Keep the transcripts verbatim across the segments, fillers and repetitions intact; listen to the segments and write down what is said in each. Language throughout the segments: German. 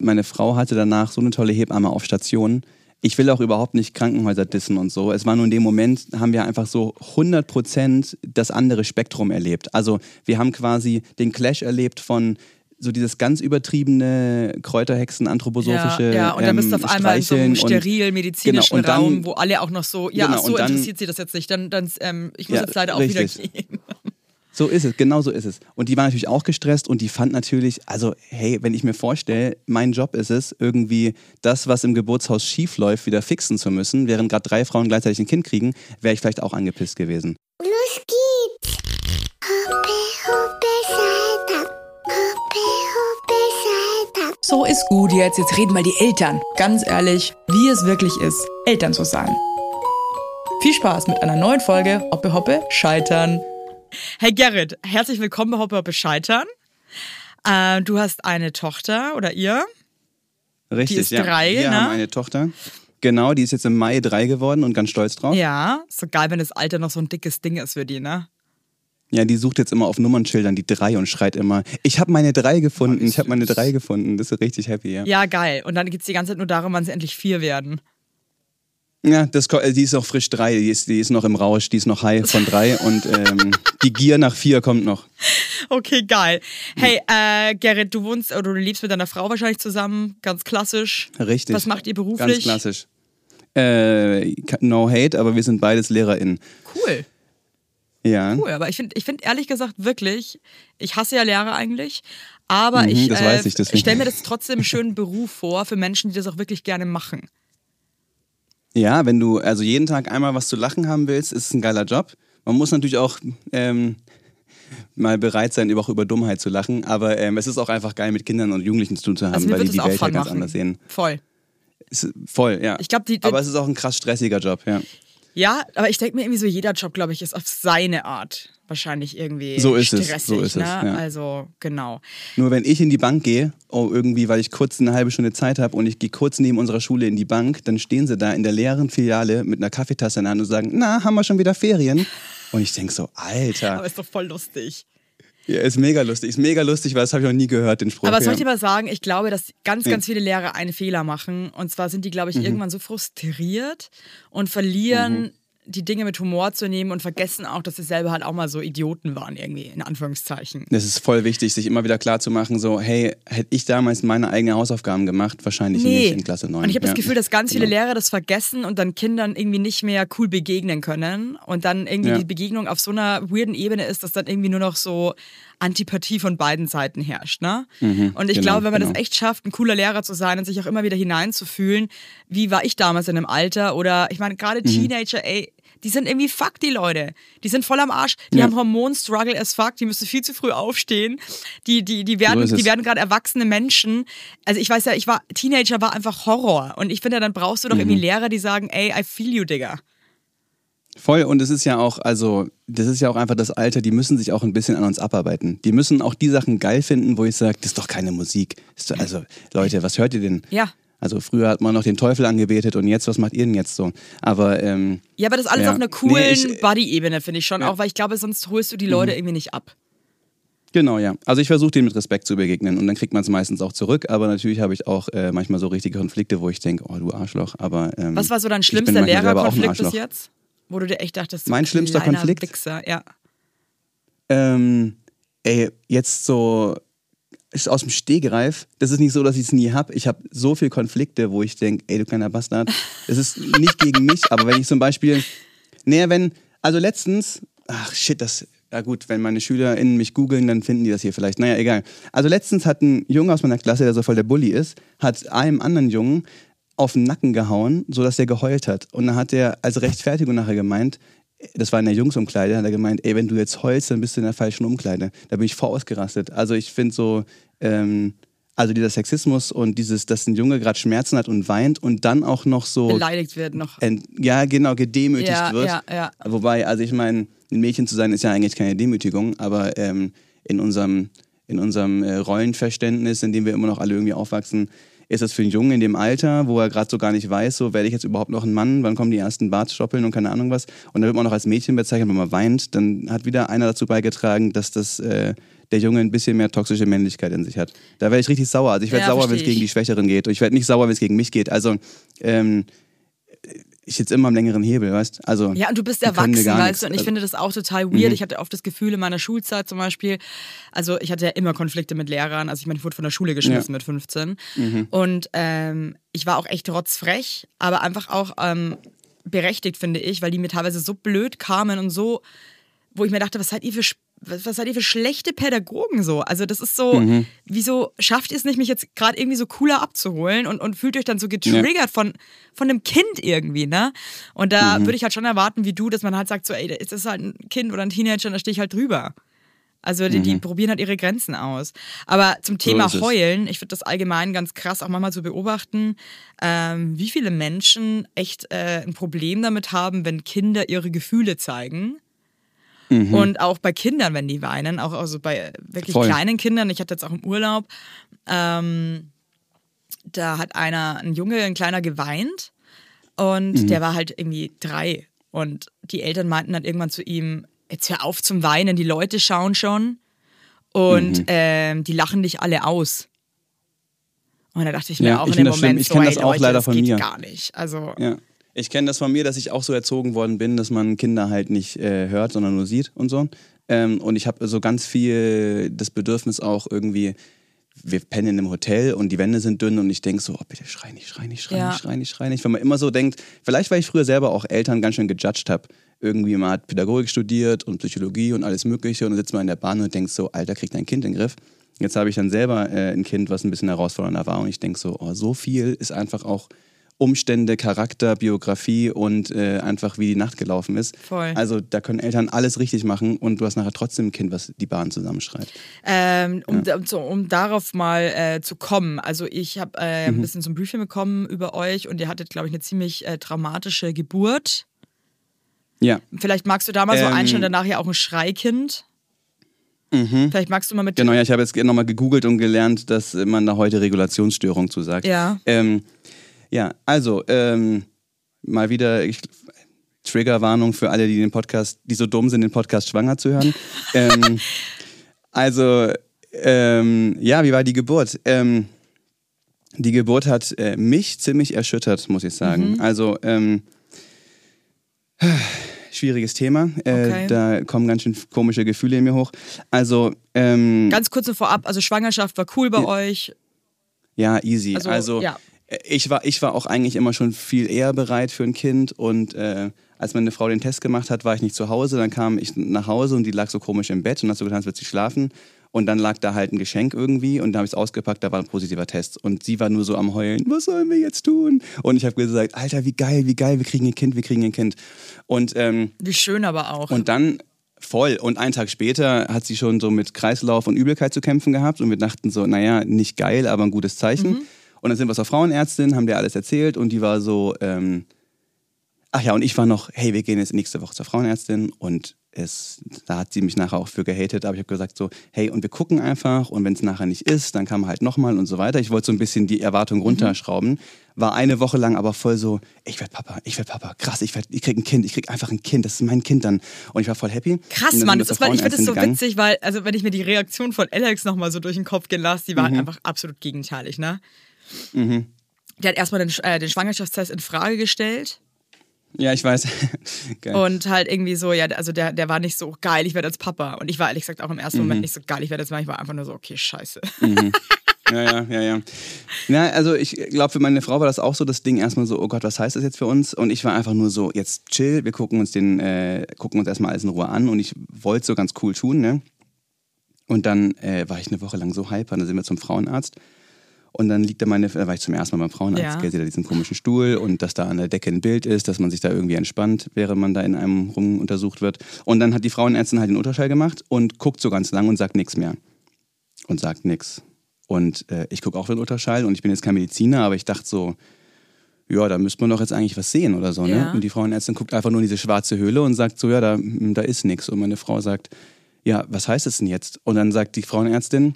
Meine Frau hatte danach so eine tolle Hebamme auf Station. Ich will auch überhaupt nicht Krankenhäuser dissen und so. Es war nur in dem Moment, haben wir einfach so hundert Prozent das andere Spektrum erlebt. Also wir haben quasi den Clash erlebt von so dieses ganz übertriebene Kräuterhexen, anthroposophische ja, ja, und dann bist du auf ähm, einmal in so einem steril medizinischen genau, Raum, dann, wo alle auch noch so, ja, genau, ach so dann, interessiert sie das jetzt nicht, dann, dann ähm, ich muss ja, jetzt leider auch richtig. wieder gehen. So ist es, genau so ist es. Und die war natürlich auch gestresst und die fand natürlich, also hey, wenn ich mir vorstelle, mein Job ist es, irgendwie das, was im Geburtshaus schief läuft, wieder fixen zu müssen, während gerade drei Frauen gleichzeitig ein Kind kriegen, wäre ich vielleicht auch angepisst gewesen. Los geht's! Hoppe, hoppe, scheitern. Hoppe, hoppe, scheitern. So ist gut jetzt, jetzt reden mal die Eltern. Ganz ehrlich, wie es wirklich ist, Eltern zu sein. Viel Spaß mit einer neuen Folge Hoppe, hoppe, scheitern. Hey Gerrit, herzlich willkommen bei Hoppe, hoppe, scheitern. Äh, du hast eine Tochter, oder ihr? Richtig, die ist ja. drei, Wir ne? haben eine Tochter. Genau, die ist jetzt im Mai drei geworden und ganz stolz drauf. Ja, ist so geil, wenn das Alter noch so ein dickes Ding ist für die, ne? Ja, die sucht jetzt immer auf Nummernschildern die drei und schreit immer, ich habe meine drei gefunden, ich habe meine drei gefunden. Das ist richtig happy, ja. Ja, geil. Und dann geht es die ganze Zeit nur darum, wann sie endlich vier werden. Ja, das, die ist auch frisch drei, die ist, die ist noch im Rausch, die ist noch high von drei und ähm, die Gier nach vier kommt noch. Okay, geil. Hey, äh, Gerrit, du wohnst oder du lebst mit deiner Frau wahrscheinlich zusammen, ganz klassisch. Richtig. Was macht ihr beruflich? Ganz klassisch. Äh, no hate, aber wir sind beides LehrerInnen. Cool. Ja. Cool, aber ich finde ich find ehrlich gesagt wirklich, ich hasse ja Lehrer eigentlich, aber mhm, ich, äh, ich, ich stelle mir das trotzdem einen schönen Beruf vor für Menschen, die das auch wirklich gerne machen. Ja, wenn du also jeden Tag einmal was zu lachen haben willst, ist es ein geiler Job. Man muss natürlich auch ähm, mal bereit sein, auch über Dummheit zu lachen. Aber ähm, es ist auch einfach geil, mit Kindern und Jugendlichen zu tun zu haben, also weil die die Welt halt ganz anders sehen. Voll. Ist, voll, ja. Ich glaub, die, die, aber es ist auch ein krass stressiger Job, ja. Ja, aber ich denke mir irgendwie so, jeder Job, glaube ich, ist auf seine Art wahrscheinlich irgendwie so ist stressig. Es, so ist ne? es, ja. Also, genau. Nur wenn ich in die Bank gehe, oh, irgendwie, weil ich kurz eine halbe Stunde Zeit habe und ich gehe kurz neben unserer Schule in die Bank, dann stehen sie da in der leeren Filiale mit einer Kaffeetasse in der Hand und sagen, na, haben wir schon wieder Ferien? Und ich denke so, Alter. Aber ist doch voll lustig. Ja, ist mega lustig. Ist mega lustig, weil das habe ich noch nie gehört, den Spruch. Aber was soll ich dir mal sagen? Ich glaube, dass ganz, ganz viele Lehrer einen Fehler machen. Und zwar sind die, glaube ich, mhm. irgendwann so frustriert und verlieren mhm. die Dinge mit Humor zu nehmen und vergessen auch, dass sie selber halt auch mal so Idioten waren irgendwie, in Anführungszeichen. Das ist voll wichtig, sich immer wieder klar zu machen, so, hey, hätte ich damals meine eigenen Hausaufgaben gemacht? Wahrscheinlich nee. nicht in Klasse neun. Und ich habe ja. das Gefühl, dass ganz viele genau. Lehrer das vergessen und dann Kindern irgendwie nicht mehr cool begegnen können und dann irgendwie ja. die Begegnung auf so einer weirden Ebene ist, dass dann irgendwie nur noch so Antipathie von beiden Seiten herrscht, ne? Mhm, und ich genau, glaube, wenn man genau. das echt schafft, ein cooler Lehrer zu sein und sich auch immer wieder hineinzufühlen, wie war ich damals in einem Alter oder, ich meine, gerade mhm. Teenager, ey, die sind irgendwie fuck, die Leute. Die sind voll am Arsch. Die ja. haben Hormonstruggle as fuck. Die müssen viel zu früh aufstehen. Die, die, die werden, so die werden gerade erwachsene Menschen. Also ich weiß ja, ich war Teenager, war einfach Horror. Und ich finde, ja, dann brauchst du doch mhm. irgendwie Lehrer, die sagen, ey, I feel you, Digga. Voll. Und es ist ja auch, also das ist ja auch einfach das Alter, die müssen sich auch ein bisschen an uns abarbeiten. Die müssen auch die Sachen geil finden, wo ich sage, das ist doch keine Musik. Doch, also Leute, was hört ihr denn? Ja. Also früher hat man noch den Teufel angebetet und jetzt, was macht ihr denn jetzt so? Aber ähm, ja, aber das alles ja. auf einer coolen nee, Buddy-Ebene, finde ich schon ja. auch, weil ich glaube, sonst holst du die Leute mhm. irgendwie nicht ab. Genau, ja. Also ich versuche denen mit Respekt zu begegnen und dann kriegt man es meistens auch zurück, aber natürlich habe ich auch äh, manchmal so richtige Konflikte, wo ich denke, oh du Arschloch, aber ähm, was war so dein schlimmster Lehrerkonflikt bis jetzt? Wo du dir echt dachtest, so mein schlimmster Konflikt? Wichser, ja. Ähm, ey, jetzt so ist aus dem Stegreif. Das ist nicht so, dass ich es nie habe. Ich habe so viele Konflikte, wo ich denke, ey, du kleiner Bastard. Es ist nicht gegen mich, aber wenn ich zum Beispiel, naja, wenn, also letztens, ach shit, das, ja gut, wenn meine SchülerInnen mich googeln, dann finden die das hier vielleicht. Naja, egal. Also letztens hat ein Junge aus meiner Klasse, der so voll der Bully ist, hat einem anderen Jungen auf den Nacken gehauen, sodass der geheult hat. Und dann hat er als Rechtfertigung nachher gemeint, das war in der Jungsumkleide, hat er gemeint, ey, wenn du jetzt heulst, dann bist du in der falschen Umkleide. Da bin ich voll ausgerastet. Also ich finde so, ähm, also dieser Sexismus und dieses, dass ein Junge gerade Schmerzen hat und weint und dann auch noch so... Beleidigt wird noch. Ent, ja, genau, gedemütigt ja, wird. Ja, ja. Wobei, also ich meine, ein Mädchen zu sein ist ja eigentlich keine Demütigung, aber ähm, in unserem, in unserem äh, Rollenverständnis, in dem wir immer noch alle irgendwie aufwachsen, ist das für einen Jungen in dem Alter, wo er gerade so gar nicht weiß, so werde ich jetzt überhaupt noch ein Mann, wann kommen die ersten Bartstoppeln und keine Ahnung was. Und dann wird man auch als Mädchen bezeichnet, wenn man weint, dann hat wieder einer dazu beigetragen, dass das äh, der Junge ein bisschen mehr toxische Männlichkeit in sich hat. Da werde ich richtig sauer. Also ich werde ja, sauer, wenn es gegen die Schwächeren geht. Und ich werde nicht sauer, wenn es gegen mich geht. Also ähm, ich sitze immer am längeren Hebel, weißt du? Also, ja, und du bist erwachsen, weißt du? Und ich also, finde das auch total weird. Mhm. Ich hatte oft das Gefühl in meiner Schulzeit zum Beispiel, also ich hatte ja immer Konflikte mit Lehrern. Also ich meine, ich wurde von der Schule geschmissen ja. mit fünfzehn. Mhm. Und ähm, ich war auch echt rotzfrech, aber einfach auch ähm, berechtigt, finde ich, weil die mir teilweise so blöd kamen und so, wo ich mir dachte, was seid ihr für Sp- Was, was seid ihr für schlechte Pädagogen so? Also das ist so, mhm. wieso schafft ihr es nicht, mich jetzt gerade irgendwie so cooler abzuholen und, und fühlt euch dann so getriggert ja. von, von einem Kind irgendwie, ne? Und da mhm. würde ich halt schon erwarten, wie du, dass man halt sagt so, ey, das ist halt ein Kind oder ein Teenager und da stehe ich halt drüber. Also die, mhm. die probieren halt ihre Grenzen aus. Aber zum Thema so Heulen, ich finde das allgemein ganz krass, auch manchmal zu beobachten, ähm, wie viele Menschen echt äh, ein Problem damit haben, wenn Kinder ihre Gefühle zeigen. Mhm. Und auch bei Kindern, wenn die weinen, auch also bei wirklich Voll. kleinen Kindern. Ich hatte jetzt auch im Urlaub, ähm, da hat einer, ein Junge, ein Kleiner geweint und mhm. der war halt irgendwie drei. Und die Eltern meinten dann irgendwann zu ihm, jetzt hör auf zum Weinen, die Leute schauen schon und mhm. ähm, die lachen dich alle aus. Und da dachte ich mir ja, auch ich in dem Moment, ich so, das, ey, auch Leute, leider das von geht mir. Gar nicht. Also ja. Ich kenne das von mir, dass ich auch so erzogen worden bin, dass man Kinder halt nicht äh, hört, sondern nur sieht und so. Ähm, und ich habe so ganz viel das Bedürfnis auch irgendwie, wir pennen im Hotel und die Wände sind dünn und ich denke so, oh bitte schrei nicht, schrei nicht, schrei nicht, ja. schrei nicht, schrei nicht. Wenn man immer so denkt, vielleicht weil ich früher selber auch Eltern ganz schön gejudged habe. Irgendwie man hat Pädagogik studiert und Psychologie und alles mögliche und dann sitzt man in der Bahn und denkt so, Alter, krieg dein Kind in den Griff. Jetzt habe ich dann selber äh, ein Kind, was ein bisschen herausfordernder war und ich denke so, oh so viel ist einfach auch Umstände, Charakter, Biografie und äh, einfach wie die Nacht gelaufen ist. Voll. Also da können Eltern alles richtig machen und du hast nachher trotzdem ein Kind, was die Bahn zusammenschreit. Ähm, um, ja. so, um darauf mal äh, zu kommen, also ich habe äh, mhm. ein bisschen so ein Briefing bekommen über euch und ihr hattet, glaube ich, eine ziemlich äh, traumatische Geburt. Ja. Vielleicht magst du da mal ähm, so einstellen, danach ja auch ein Schreikind. Mhm. Vielleicht magst du mal mit... Genau, ja, ich habe jetzt nochmal gegoogelt und gelernt, dass man da heute Regulationsstörung zu sagt. Ja. Ähm, Ja, also, ähm, mal wieder ich, Triggerwarnung für alle, die den Podcast, die so dumm sind, den Podcast schwanger zu hören. ähm, also, ähm, ja, wie war die Geburt? Ähm, die Geburt hat äh, mich ziemlich erschüttert, muss ich sagen. Mhm. Also, ähm, schwieriges Thema. Äh, okay. Da kommen ganz schön komische Gefühle in mir hoch. Also, ähm, ganz kurz und vorab, also Schwangerschaft war cool bei ja, euch? Ja, easy. Also, also ja. Ich war, ich war auch eigentlich immer schon viel eher bereit für ein Kind und äh, als meine Frau den Test gemacht hat, war ich nicht zu Hause. Dann kam ich nach Hause und die lag so komisch im Bett und hat so getan, als würde sie schlafen. Und dann lag da halt ein Geschenk irgendwie und da habe ich es ausgepackt, da war ein positiver Test. Und sie war nur so am Heulen, was sollen wir jetzt tun? Und ich habe gesagt, Alter, wie geil, wie geil, wir kriegen ein Kind, wir kriegen ein Kind. Und, ähm, wie schön aber auch. Und dann... Voll. Und einen Tag später hat sie schon so mit Kreislauf und Übelkeit zu kämpfen gehabt und wir dachten so, naja, nicht geil, aber ein gutes Zeichen. Mhm. Und dann sind wir zur Frauenärztin, haben der alles erzählt und die war so, ähm, ach ja, und ich war noch, hey, wir gehen jetzt nächste Woche zur Frauenärztin und es, da hat sie mich nachher auch für gehatet, aber ich habe gesagt so, hey, und wir gucken einfach und wenn es nachher nicht ist, dann kann man halt nochmal und so weiter. Ich wollte so ein bisschen die Erwartung runterschrauben, mhm. war eine Woche lang aber voll so, ich werde Papa, ich werde Papa, krass, ich, werd, ich krieg ein Kind, ich krieg einfach ein Kind, das ist mein Kind dann. Und ich war voll happy. Krass, Mann, das ist, weil ich finde das so gegangen. Witzig, weil, also wenn ich mir die Reaktion von Alex nochmal so durch den Kopf gehen lasse, die waren mhm. einfach absolut gegenteilig, ne? Mhm. Der hat erstmal den, äh, den Schwangerschaftstest in Frage gestellt. Ja, ich weiß. Geil. Und halt irgendwie so, ja, also der, der war nicht so geil, ich werde jetzt Papa. Und ich war ehrlich gesagt auch im ersten mhm. Moment nicht so geil, ich werde jetzt Papa. Ich war einfach nur so, okay, scheiße. Mhm. Ja, ja, ja, ja. Na, also ich glaube, für meine Frau war das auch so das Ding erstmal so, oh Gott, was heißt das jetzt für uns? Und ich war einfach nur so, jetzt chill, wir gucken uns den, äh, gucken uns erstmal alles in Ruhe an und ich wollte es so ganz cool tun, ne? Und dann äh, war ich eine Woche lang so hyper, dann sind wir zum Frauenarzt. Und dann liegt da meine, da war ich zum ersten Mal beim Frauenarzt, ja. gell, sieht da diesen komischen Stuhl und dass da an der Decke ein Bild ist, dass man sich da irgendwie entspannt, während man da in einem rum untersucht wird. Und dann hat die Frauenärztin halt den Ultraschall gemacht und guckt so ganz lang und sagt nichts mehr. Und sagt nichts. Und äh, ich gucke auch den Ultraschall und ich bin jetzt kein Mediziner, aber ich dachte so, ja, da müsste man doch jetzt eigentlich was sehen oder so. Ja. Ne? Und die Frauenärztin guckt einfach nur in diese schwarze Höhle und sagt so, ja, da, da ist nichts. Und meine Frau sagt, ja, was heißt es denn jetzt? Und dann sagt die Frauenärztin,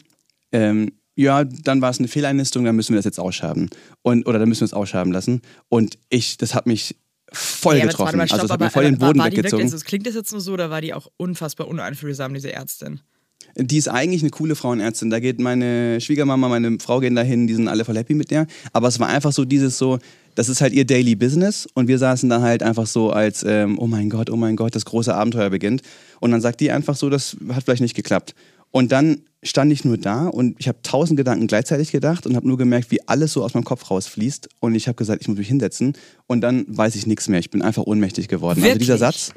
ähm, ja, dann war es eine Fehleinnistung, dann müssen wir das jetzt ausschaben. Und, oder dann müssen wir es ausschaben lassen. Und ich, das hat mich voll ja, getroffen. Mal, stopp, also das hat aber, mir voll den Boden war, war weggezogen. Wirklich, also, klingt das jetzt nur so, oder war die auch unfassbar uneinfühlsam, diese Ärztin? Die ist eigentlich eine coole Frauenärztin. Da geht meine Schwiegermama, meine Frau gehen da hin, die sind alle voll happy mit der. Aber es war einfach so dieses so, das ist halt ihr Daily Business. Und wir saßen da halt einfach so als, ähm, oh mein Gott, oh mein Gott, das große Abenteuer beginnt. Und dann sagt die einfach so, das hat vielleicht nicht geklappt. Und dann stand ich nur da und ich habe tausend Gedanken gleichzeitig gedacht und habe nur gemerkt, wie alles so aus meinem Kopf rausfließt. Und ich habe gesagt, ich muss mich hinsetzen. Und dann weiß ich nichts mehr. Ich bin einfach ohnmächtig geworden. Wirklich? Also dieser Satz...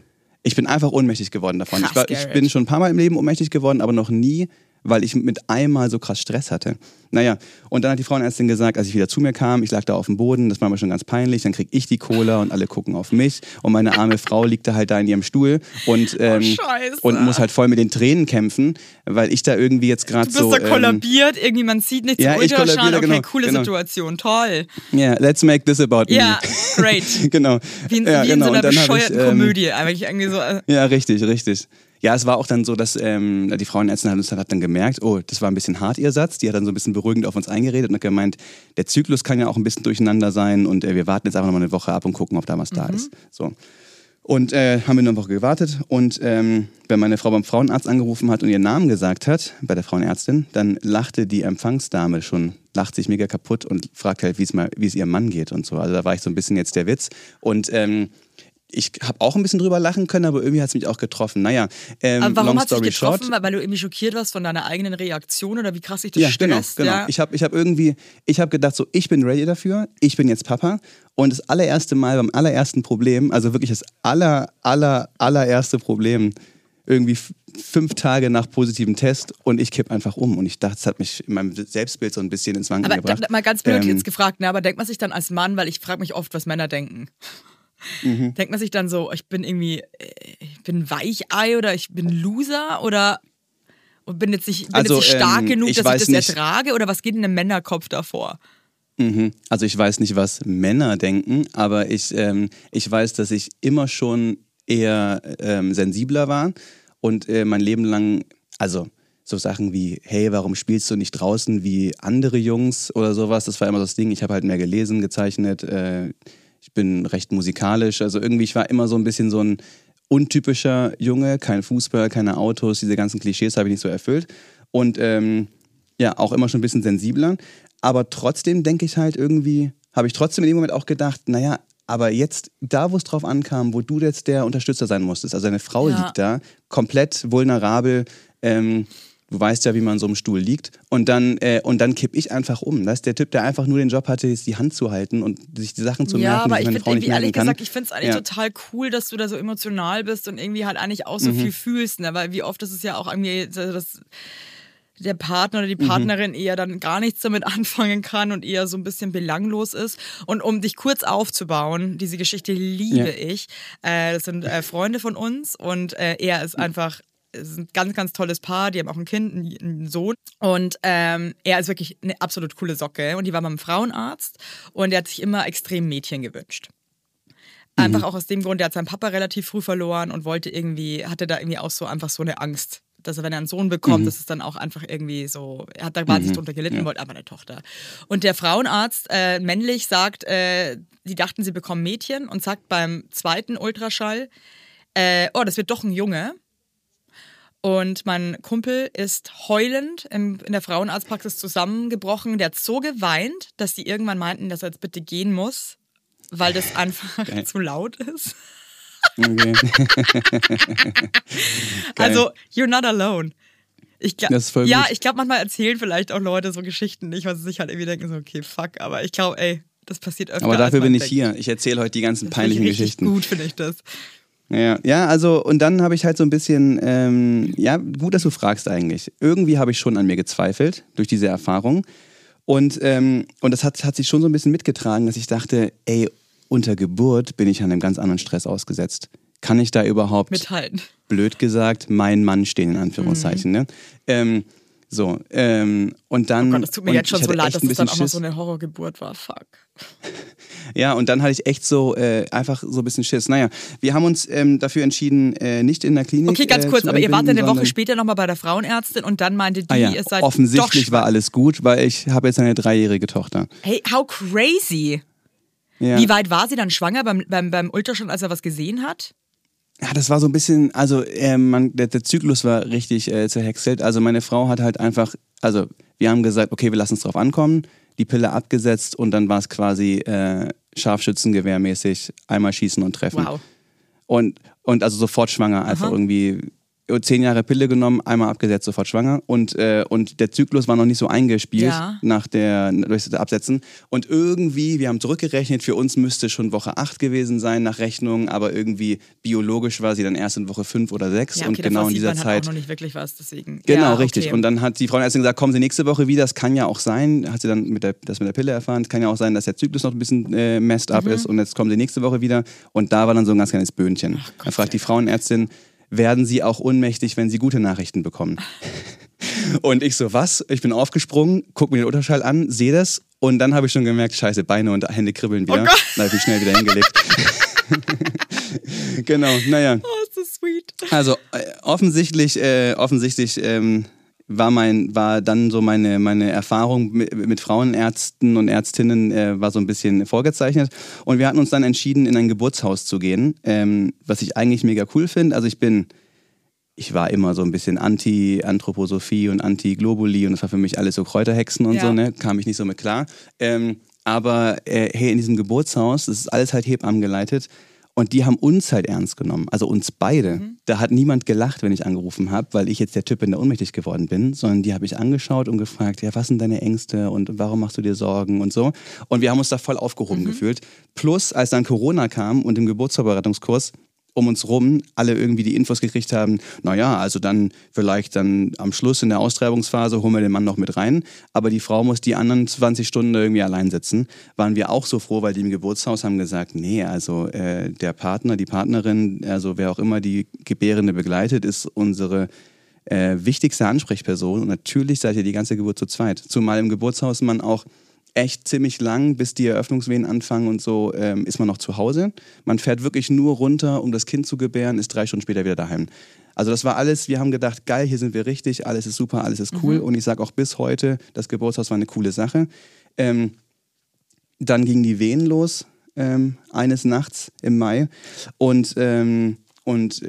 Ich bin einfach ohnmächtig geworden davon. Krass, ich, war, ich bin schon ein paar Mal im Leben ohnmächtig geworden, aber noch nie, weil ich mit einmal so krass Stress hatte. Naja, und dann hat die Frauenärztin gesagt, als ich wieder zu mir kam, ich lag da auf dem Boden, das war mir schon ganz peinlich, dann krieg ich die Cola und alle gucken auf mich und meine arme Frau liegt da halt da in ihrem Stuhl und, ähm, oh, Scheiße. Und muss halt voll mit den Tränen kämpfen, weil ich da irgendwie jetzt gerade so... Du bist so, da kollabiert, ähm, irgendwie man sieht nichts, ja, Ultraschall, okay, genau, coole genau. Situation, toll. Yeah, let's make this about me. Ja, great. genau. Wie in, ja, wie in genau. so einer bescheuerten ich, ähm, Komödie, irgendwie so... Äh, ja, richtig, richtig. Ja, es war auch dann so, dass ähm, die Frauenärztin hat, uns, hat dann gemerkt, oh, das war ein bisschen hart, ihr Satz. Die hat dann so ein bisschen beruhigend auf uns eingeredet und hat gemeint, der Zyklus kann ja auch ein bisschen durcheinander sein und äh, wir warten jetzt einfach nochmal eine Woche ab und gucken, ob da was mhm. da ist. So. Und äh, haben wir eine Woche gewartet und ähm, wenn meine Frau beim Frauenarzt angerufen hat und ihren Namen gesagt hat, bei der Frauenärztin, dann lachte die Empfangsdame schon, lacht sich mega kaputt und fragt halt, wie es mal, wie es ihrem Mann geht und so. Also da war ich so ein bisschen jetzt der Witz und... Ähm, ich habe auch ein bisschen drüber lachen können, aber irgendwie hat es mich auch getroffen. Naja, ähm, aber warum hat es dich getroffen? Short. Weil du irgendwie schockiert warst von deiner eigenen Reaktion oder wie krass sich das ja, stresst? Genau, genau. Ja. Ich habe ich hab irgendwie, ich habe gedacht so, ich bin ready dafür, ich bin jetzt Papa. Und das allererste Mal beim allerersten Problem, also wirklich das aller, aller, allererste Problem, irgendwie f- fünf Tage nach positivem Test und ich kipp einfach um. Und ich dachte, es hat mich in meinem Selbstbild so ein bisschen ins Wanken aber gebracht. Da, mal ganz blöd ähm, jetzt gefragt, ne? Aber denkt man sich dann als Mann, weil ich frage mich oft, was Männer denken. Mhm. Denkt man sich dann so, ich bin irgendwie, ich bin Weichei oder ich bin Loser oder bin jetzt nicht, bin also, jetzt nicht stark ähm, genug, ich dass ich das nicht. Ertrage oder was geht in einem Männerkopf davor? Mhm. Also ich weiß nicht, was Männer denken, aber ich, ähm, ich weiß, dass ich immer schon eher ähm, sensibler war und äh, mein Leben lang, also so Sachen wie, hey, warum spielst du nicht draußen wie andere Jungs oder sowas, das war immer das Ding, ich habe halt mehr gelesen, gezeichnet, äh, ich bin recht musikalisch, also irgendwie, ich war immer so ein bisschen so ein untypischer Junge, kein Fußball, keine Autos, diese ganzen Klischees habe ich nicht so erfüllt und ähm, ja, auch immer schon ein bisschen sensibler, aber trotzdem denke ich halt irgendwie, habe ich trotzdem in dem Moment auch gedacht, naja, aber jetzt, da wo es drauf ankam, wo du jetzt der Unterstützer sein musstest, also deine Frau ja. liegt da, komplett vulnerabel, ähm, du weißt ja, wie man in so einem Stuhl liegt. Und dann, äh, und dann kipp ich einfach um. Das ist der Typ, der einfach nur den Job hatte, ist die Hand zu halten und sich die Sachen zu merken, ja, die meine Frau nicht merken kann. Gesagt, ich finde es eigentlich ja. total cool, dass du da so emotional bist und irgendwie halt eigentlich auch so mhm. viel fühlst. Ne? Weil wie oft ist es ja auch irgendwie, dass der Partner oder die Partnerin mhm. eher dann gar nichts damit anfangen kann und eher so ein bisschen belanglos ist. Und um dich kurz aufzubauen, diese Geschichte liebe ja. ich. Äh, das sind äh, Freunde von uns und äh, er ist mhm. einfach... Es ist ein ganz, ganz tolles Paar. Die haben auch ein Kind, einen Sohn. Und ähm, er ist wirklich eine absolut coole Socke. Und die war beim Frauenarzt. Und er hat sich immer extrem Mädchen gewünscht. Einfach mhm. auch aus dem Grund, er hat seinen Papa relativ früh verloren und wollte irgendwie, hatte da irgendwie auch so einfach so eine Angst, dass er, wenn er einen Sohn bekommt, mhm. dass es dann auch einfach irgendwie so, er hat da wahnsinnig mhm. drunter gelitten, ja. wollte aber eine Tochter. Und der Frauenarzt, äh, männlich, sagt, äh, die dachten, sie bekommen Mädchen und sagt beim zweiten Ultraschall, äh, oh, das wird doch ein Junge. Und mein Kumpel ist heulend in der Frauenarztpraxis zusammengebrochen. Der hat so geweint, dass die irgendwann meinten, dass er jetzt bitte gehen muss, weil das einfach Geil. Zu laut ist. Okay. Also, you're not alone. Ich glaub, das ist voll ja, gut. Ich glaube, manchmal erzählen vielleicht auch Leute so Geschichten nicht, weil sie sich halt irgendwie denken, so, okay, fuck. Aber ich glaube, ey, das passiert öfter. Aber dafür bin ich denkt. Hier. Ich erzähle heute die ganzen das peinlichen Geschichten. Gut finde ich das. Ja, ja, also und dann habe ich halt so ein bisschen, ähm, ja, gut, dass du fragst eigentlich. Irgendwie habe ich schon an mir gezweifelt durch diese Erfahrung und, ähm, und das hat, hat sich schon so ein bisschen mitgetragen, dass ich dachte, ey, unter Geburt bin ich an einem ganz anderen Stress ausgesetzt. Kann ich da überhaupt, mithalten? Blöd gesagt, mein Mann stehen, in Anführungszeichen, mhm. ne? Ähm, so, ähm, und dann... Oh Gott, das tut mir jetzt schon so leid, dass es dann auch mal so eine Horrorgeburt war, fuck. Ja, und dann hatte ich echt so, äh, einfach so ein bisschen Schiss. Naja, wir haben uns ähm, dafür entschieden, äh, nicht in der Klinik zu Okay, ganz kurz, äh, aber ihr wart dann eine Woche später nochmal bei der Frauenärztin und dann meinte die, ah ja, ihr seid offensichtlich doch war alles gut, weil ich habe jetzt eine dreijährige Tochter. Hey, how crazy! Ja. Wie weit war sie dann schwanger beim, beim, beim Ultraschall, als er was gesehen hat? Ja, das war so ein bisschen, also äh, man, der, der Zyklus war richtig äh, zerhäckselt. Also meine Frau hat halt einfach, also wir haben gesagt, okay, wir lassen es drauf ankommen, die Pille abgesetzt und dann war es quasi äh, Scharfschützengewehrmäßig, einmal schießen und treffen. Wow. Und, und also sofort schwanger, aha, einfach irgendwie zehn Jahre Pille genommen, einmal abgesetzt, sofort schwanger. Und, äh, und der Zyklus war noch nicht so eingespielt, ja, nach der, durch das Absetzen. Und irgendwie, wir haben zurückgerechnet, für uns müsste schon Woche acht gewesen sein nach Rechnung, aber irgendwie biologisch war sie dann erst in Woche fünf oder sechs. Ja, okay, und genau in dieser man Zeit. Auch noch nicht wirklich was, deswegen. Genau, ja, richtig. Okay. Und dann hat die Frauenärztin gesagt, kommen Sie nächste Woche wieder. Das kann ja auch sein, hat sie dann mit der, das mit der Pille erfahren, es kann ja auch sein, dass der Zyklus noch ein bisschen äh, messed up, mhm, ist und jetzt kommen Sie nächste Woche wieder. Und da war dann so ein ganz kleines Böhnchen. Ach, Gott, dann fragt die Frauenärztin, werden Sie auch ohnmächtig, wenn Sie gute Nachrichten bekommen? Und ich so, was? Ich bin aufgesprungen, guck mir den Ultraschall an, sehe das und dann habe ich schon gemerkt, scheiße, Beine und Hände kribbeln wieder. Oh Gott. Da habe ich schnell wieder hingelegt. Genau, naja. Oh, ist das sweet. Also äh, offensichtlich, äh, offensichtlich ähm, war, mein, war dann so meine, meine Erfahrung mit, mit Frauenärzten und Ärztinnen äh, war so ein bisschen vorgezeichnet. Und wir hatten uns dann entschieden, in ein Geburtshaus zu gehen, ähm, was ich eigentlich mega cool finde. Also ich bin, ich war immer so ein bisschen anti-Anthroposophie und anti-Globuli und das war für mich alles so Kräuterhexen und ja, so, ne? Kam ich nicht so mit klar. Ähm, aber äh, hey, in diesem Geburtshaus, das ist alles halt Hebammen geleitet. Und die haben uns halt ernst genommen, also uns beide. Mhm. Da hat niemand gelacht, wenn ich angerufen habe, weil ich jetzt der Typ bin, der ohnmächtig geworden bin, sondern die habe ich angeschaut und gefragt, ja, was sind deine Ängste und warum machst du dir Sorgen und so. Und wir haben uns da voll aufgehoben, mhm, gefühlt. Plus, als dann Corona kam und im Geburtsvorbereitungskurs um uns rum alle irgendwie die Infos gekriegt haben, naja, also dann vielleicht dann am Schluss in der Austreibungsphase holen wir den Mann noch mit rein, aber die Frau muss die anderen zwanzig Stunden irgendwie allein sitzen, waren wir auch so froh, weil die im Geburtshaus haben gesagt, nee, also äh, der Partner, die Partnerin, also wer auch immer die Gebärende begleitet, ist unsere äh, wichtigste Ansprechperson und natürlich seid ihr die ganze Geburt zu zweit, zumal im Geburtshaus man auch echt ziemlich lang, bis die Eröffnungswehen anfangen und so, ähm, ist man noch zu Hause. Man fährt wirklich nur runter, um das Kind zu gebären, ist drei Stunden später wieder daheim. Also das war alles, wir haben gedacht, geil, hier sind wir richtig, alles ist super, alles ist cool. Mhm. Und ich sage auch bis heute, das Geburtshaus war eine coole Sache. Ähm, dann gingen die Wehen los, ähm, eines Nachts im Mai. Und, ähm, und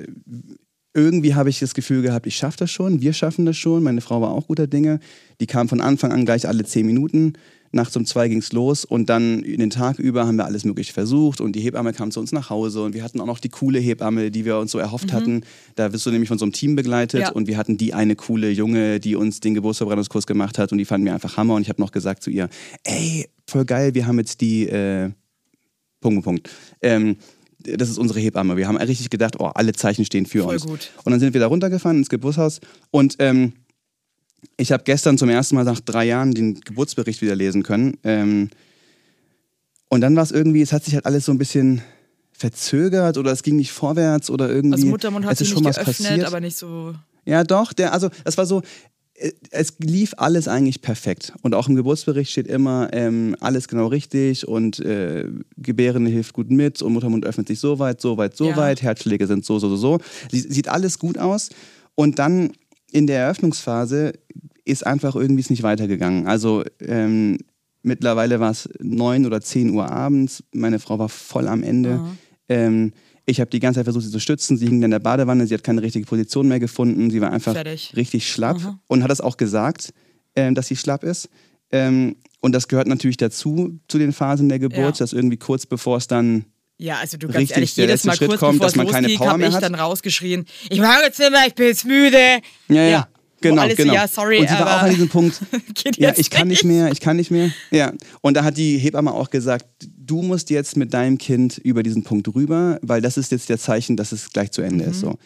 irgendwie habe ich das Gefühl gehabt, ich schaffe das schon, wir schaffen das schon. Meine Frau war auch guter Dinge. Die kam von Anfang an gleich alle zehn Minuten. Nachts um zwei ging es los und dann den Tag über haben wir alles Mögliche versucht und die Hebamme kam zu uns nach Hause und wir hatten auch noch die coole Hebamme, die wir uns so erhofft, mhm, hatten. Da wirst du nämlich von so einem Team begleitet, ja, und wir hatten die eine coole Junge, die uns den Geburtsvorbereitungskurs gemacht hat und die fanden wir einfach Hammer und ich habe noch gesagt zu ihr, ey, voll geil, wir haben jetzt die, äh, Punkt, Punkt, ähm, das ist unsere Hebamme. Wir haben richtig gedacht, oh, alle Zeichen stehen für voll uns. Gut. Und dann sind wir da runtergefahren ins Geburtshaus und, ähm, ich habe gestern zum ersten Mal nach drei Jahren den Geburtsbericht wieder lesen können. Ähm und dann war es irgendwie, es hat sich halt alles so ein bisschen verzögert oder es ging nicht vorwärts oder irgendwie. Aus Muttermund hat sich nicht geöffnet, aber nicht so. Ja, doch. Der, also es war so, es lief alles eigentlich perfekt. Und auch im Geburtsbericht steht immer, ähm, alles genau richtig und äh, Gebärende hilft gut mit und Muttermund öffnet sich so weit, so weit, so ja. weit. Herzschläge sind so, so, so, so. Sieht alles gut aus. Und dann in der Eröffnungsphase ist einfach irgendwie es nicht weitergegangen. Also ähm, mittlerweile war es neun oder zehn Uhr abends. Meine Frau war voll am Ende. Mhm. Ähm, ich habe die ganze Zeit versucht, sie zu stützen. Sie hing in der Badewanne. Sie hat keine richtige Position mehr gefunden. Sie war einfach fertig, richtig schlapp. Mhm. Und hat es auch gesagt, ähm, dass sie schlapp ist. Ähm, und das gehört natürlich dazu, zu den Phasen der Geburt, ja, dass irgendwie kurz bevor es dann ja, also du, ganz richtig, ehrlich, jedes Mal Schritt kurz kommt, bevor es losgeht, habe ich hat. dann rausgeschrien, ich mache jetzt nicht mehr, ich bin jetzt müde. Ja, ja, ja. genau, alles, genau. Ja, sorry, und sie war auch an diesem Punkt, ja, ich kann nicht mehr, ich kann nicht mehr. Ja. Und da hat die Hebamme auch gesagt, du musst jetzt mit deinem Kind über diesen Punkt rüber, weil das ist jetzt der Zeichen, dass es gleich zu Ende mhm. ist. So.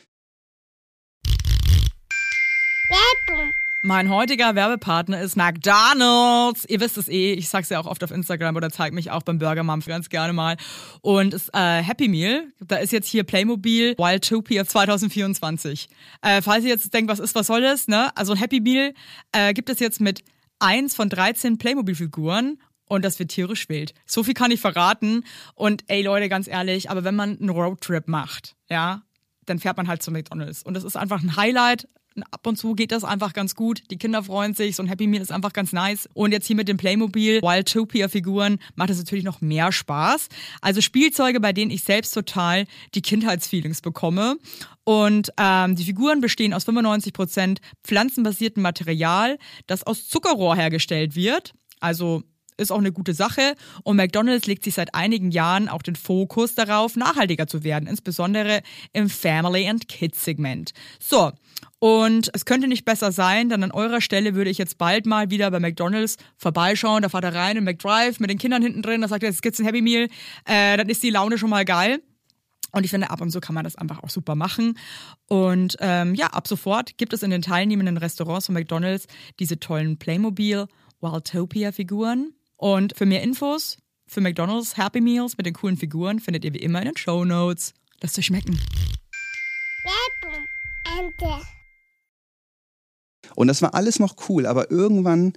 Mein heutiger Werbepartner ist McDonald's. Ihr wisst es eh, ich sag's ja auch oft auf Instagram oder zeig mich auch beim Burger Mom ganz gerne mal. Und ist, äh, Happy Meal, da ist jetzt hier Playmobil Wildtopia zwanzig vierundzwanzig. Äh, falls ihr jetzt denkt, was ist, was soll das, ne? Also Happy Meal äh, gibt es jetzt mit eins von dreizehn Playmobil-Figuren. Und das wird tierisch wild. So viel kann ich verraten. Und ey Leute, ganz ehrlich, aber wenn man einen Roadtrip macht, ja, dann fährt man halt zu McDonald's. Und das ist einfach ein Highlight. Ab und zu geht das einfach ganz gut. Die Kinder freuen sich, so ein Happy Meal ist einfach ganz nice. Und jetzt hier mit dem Playmobil, Wildtopia-Figuren macht es natürlich noch mehr Spaß. Also Spielzeuge, bei denen ich selbst total die Kindheitsfeelings bekomme. Und ähm, die Figuren bestehen aus fünfundneunzig Prozent pflanzenbasiertem Material, das aus Zuckerrohr hergestellt wird. Also ist auch eine gute Sache. Und McDonald's legt sich seit einigen Jahren auch den Fokus darauf, nachhaltiger zu werden, insbesondere im Family- and Kids-Segment. So, und es könnte nicht besser sein, denn an eurer Stelle würde ich jetzt bald mal wieder bei McDonald's vorbeischauen. Da fahrt er rein in McDrive mit den Kindern hinten drin, da sagt er, jetzt gibt's ein Happy Meal. Äh, dann ist die Laune schon mal geil. Und ich finde, ab und zu kann man das einfach auch super machen. Und ähm, ja, ab sofort gibt es in den teilnehmenden Restaurants von McDonald's diese tollen Playmobil, Wildtopia-Figuren. Und für mehr Infos, für McDonald's Happy Meals mit den coolen Figuren findet ihr wie immer in den Shownotes. Lasst euch schmecken. Und das war alles noch cool, aber irgendwann,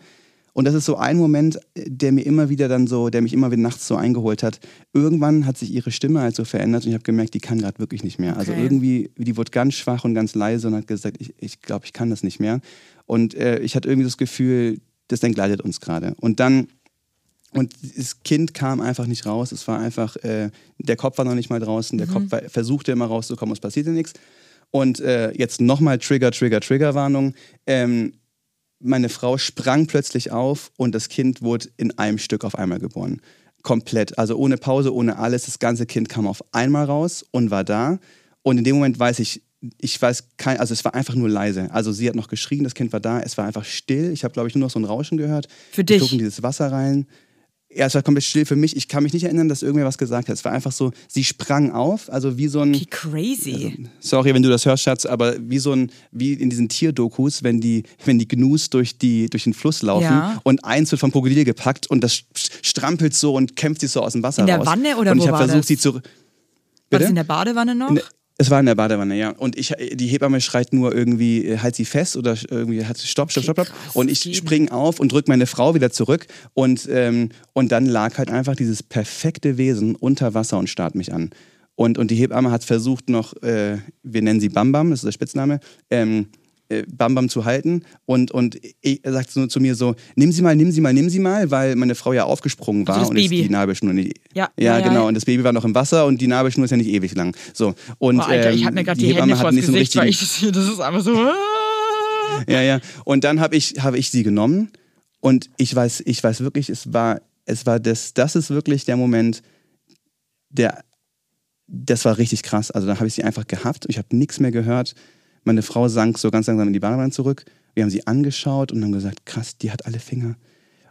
und das ist so ein Moment, der mir immer wieder dann so, der mich immer wieder nachts so eingeholt hat, irgendwann hat sich ihre Stimme halt so verändert und ich habe gemerkt, die kann gerade wirklich nicht mehr. Okay. Also irgendwie, die wurde ganz schwach und ganz leise und hat gesagt, ich, ich glaube, ich kann das nicht mehr. Und äh, ich hatte irgendwie das Gefühl, das entgleitet uns gerade. Und dann... Und das Kind kam einfach nicht raus. Es war einfach, äh, der Kopf war noch nicht mal draußen. Der mhm. Kopf war, versuchte immer rauszukommen, es passierte nichts. Und äh, jetzt nochmal Trigger, Trigger, Triggerwarnung. Ähm, meine Frau sprang plötzlich auf und das Kind wurde in einem Stück auf einmal geboren. Komplett, also ohne Pause, ohne alles. Das ganze Kind kam auf einmal raus und war da. Und in dem Moment weiß ich, Ich weiß kein, also es war einfach nur leise. Also sie hat noch geschrien, das Kind war da, es war einfach still. Ich habe, glaube ich, nur noch so ein Rauschen gehört. Für dich? Wir gucken dieses Wasser rein. Ja, es war komplett still für mich. Ich kann mich nicht erinnern, dass irgendwer was gesagt hat. Es war einfach so, sie sprang auf, also wie so ein... Okay, crazy. Also, sorry, wenn du das hörst, Schatz, aber wie so ein, wie in diesen Tierdokus, wenn die, wenn die Gnus durch, die, durch den Fluss laufen ja. und eins wird vom Krokodil gepackt und das strampelt so und kämpft sich so aus dem Wasser raus. In der raus. Wanne oder und wo ich hab war versucht, das? Sie zu... Bitte? War das in der Badewanne noch? Es war in der Badewanne, ja. Und ich, die Hebamme schreit nur irgendwie, halt sie fest oder irgendwie, halt stopp, stopp, stopp, stopp. Und ich springe auf und drücke meine Frau wieder zurück. Und, ähm, und dann lag halt einfach dieses perfekte Wesen unter Wasser und starrt mich an. Und, und die Hebamme hat versucht noch, äh, wir nennen sie Bam Bam, das ist der Spitzname, ähm, äh, Bam Bam zu halten. Und, und er sagt nur zu mir so, nimm sie mal, nimm sie mal, nimm sie mal, weil meine Frau ja aufgesprungen war. Also und Baby. Ist die Nabelschnur nicht... Ja, ja, ja, genau. Ja. Und das Baby war noch im Wasser und die Nabelschnur ist ja nicht ewig lang. So. Und, boah, Alter, ähm, ich hatte mir gerade die, die Hände vor das Gesicht, weil ich das hier, das ist einfach so... ja, ja. Und dann habe ich, hab ich sie genommen und ich weiß, ich weiß wirklich, es war, es war das, das ist wirklich der Moment, der, das war richtig krass. Also da habe ich sie einfach gehabt und ich habe nichts mehr gehört. Meine Frau sank so ganz langsam in die Badewanne zurück. Wir haben sie angeschaut und haben gesagt, krass, die hat alle Finger.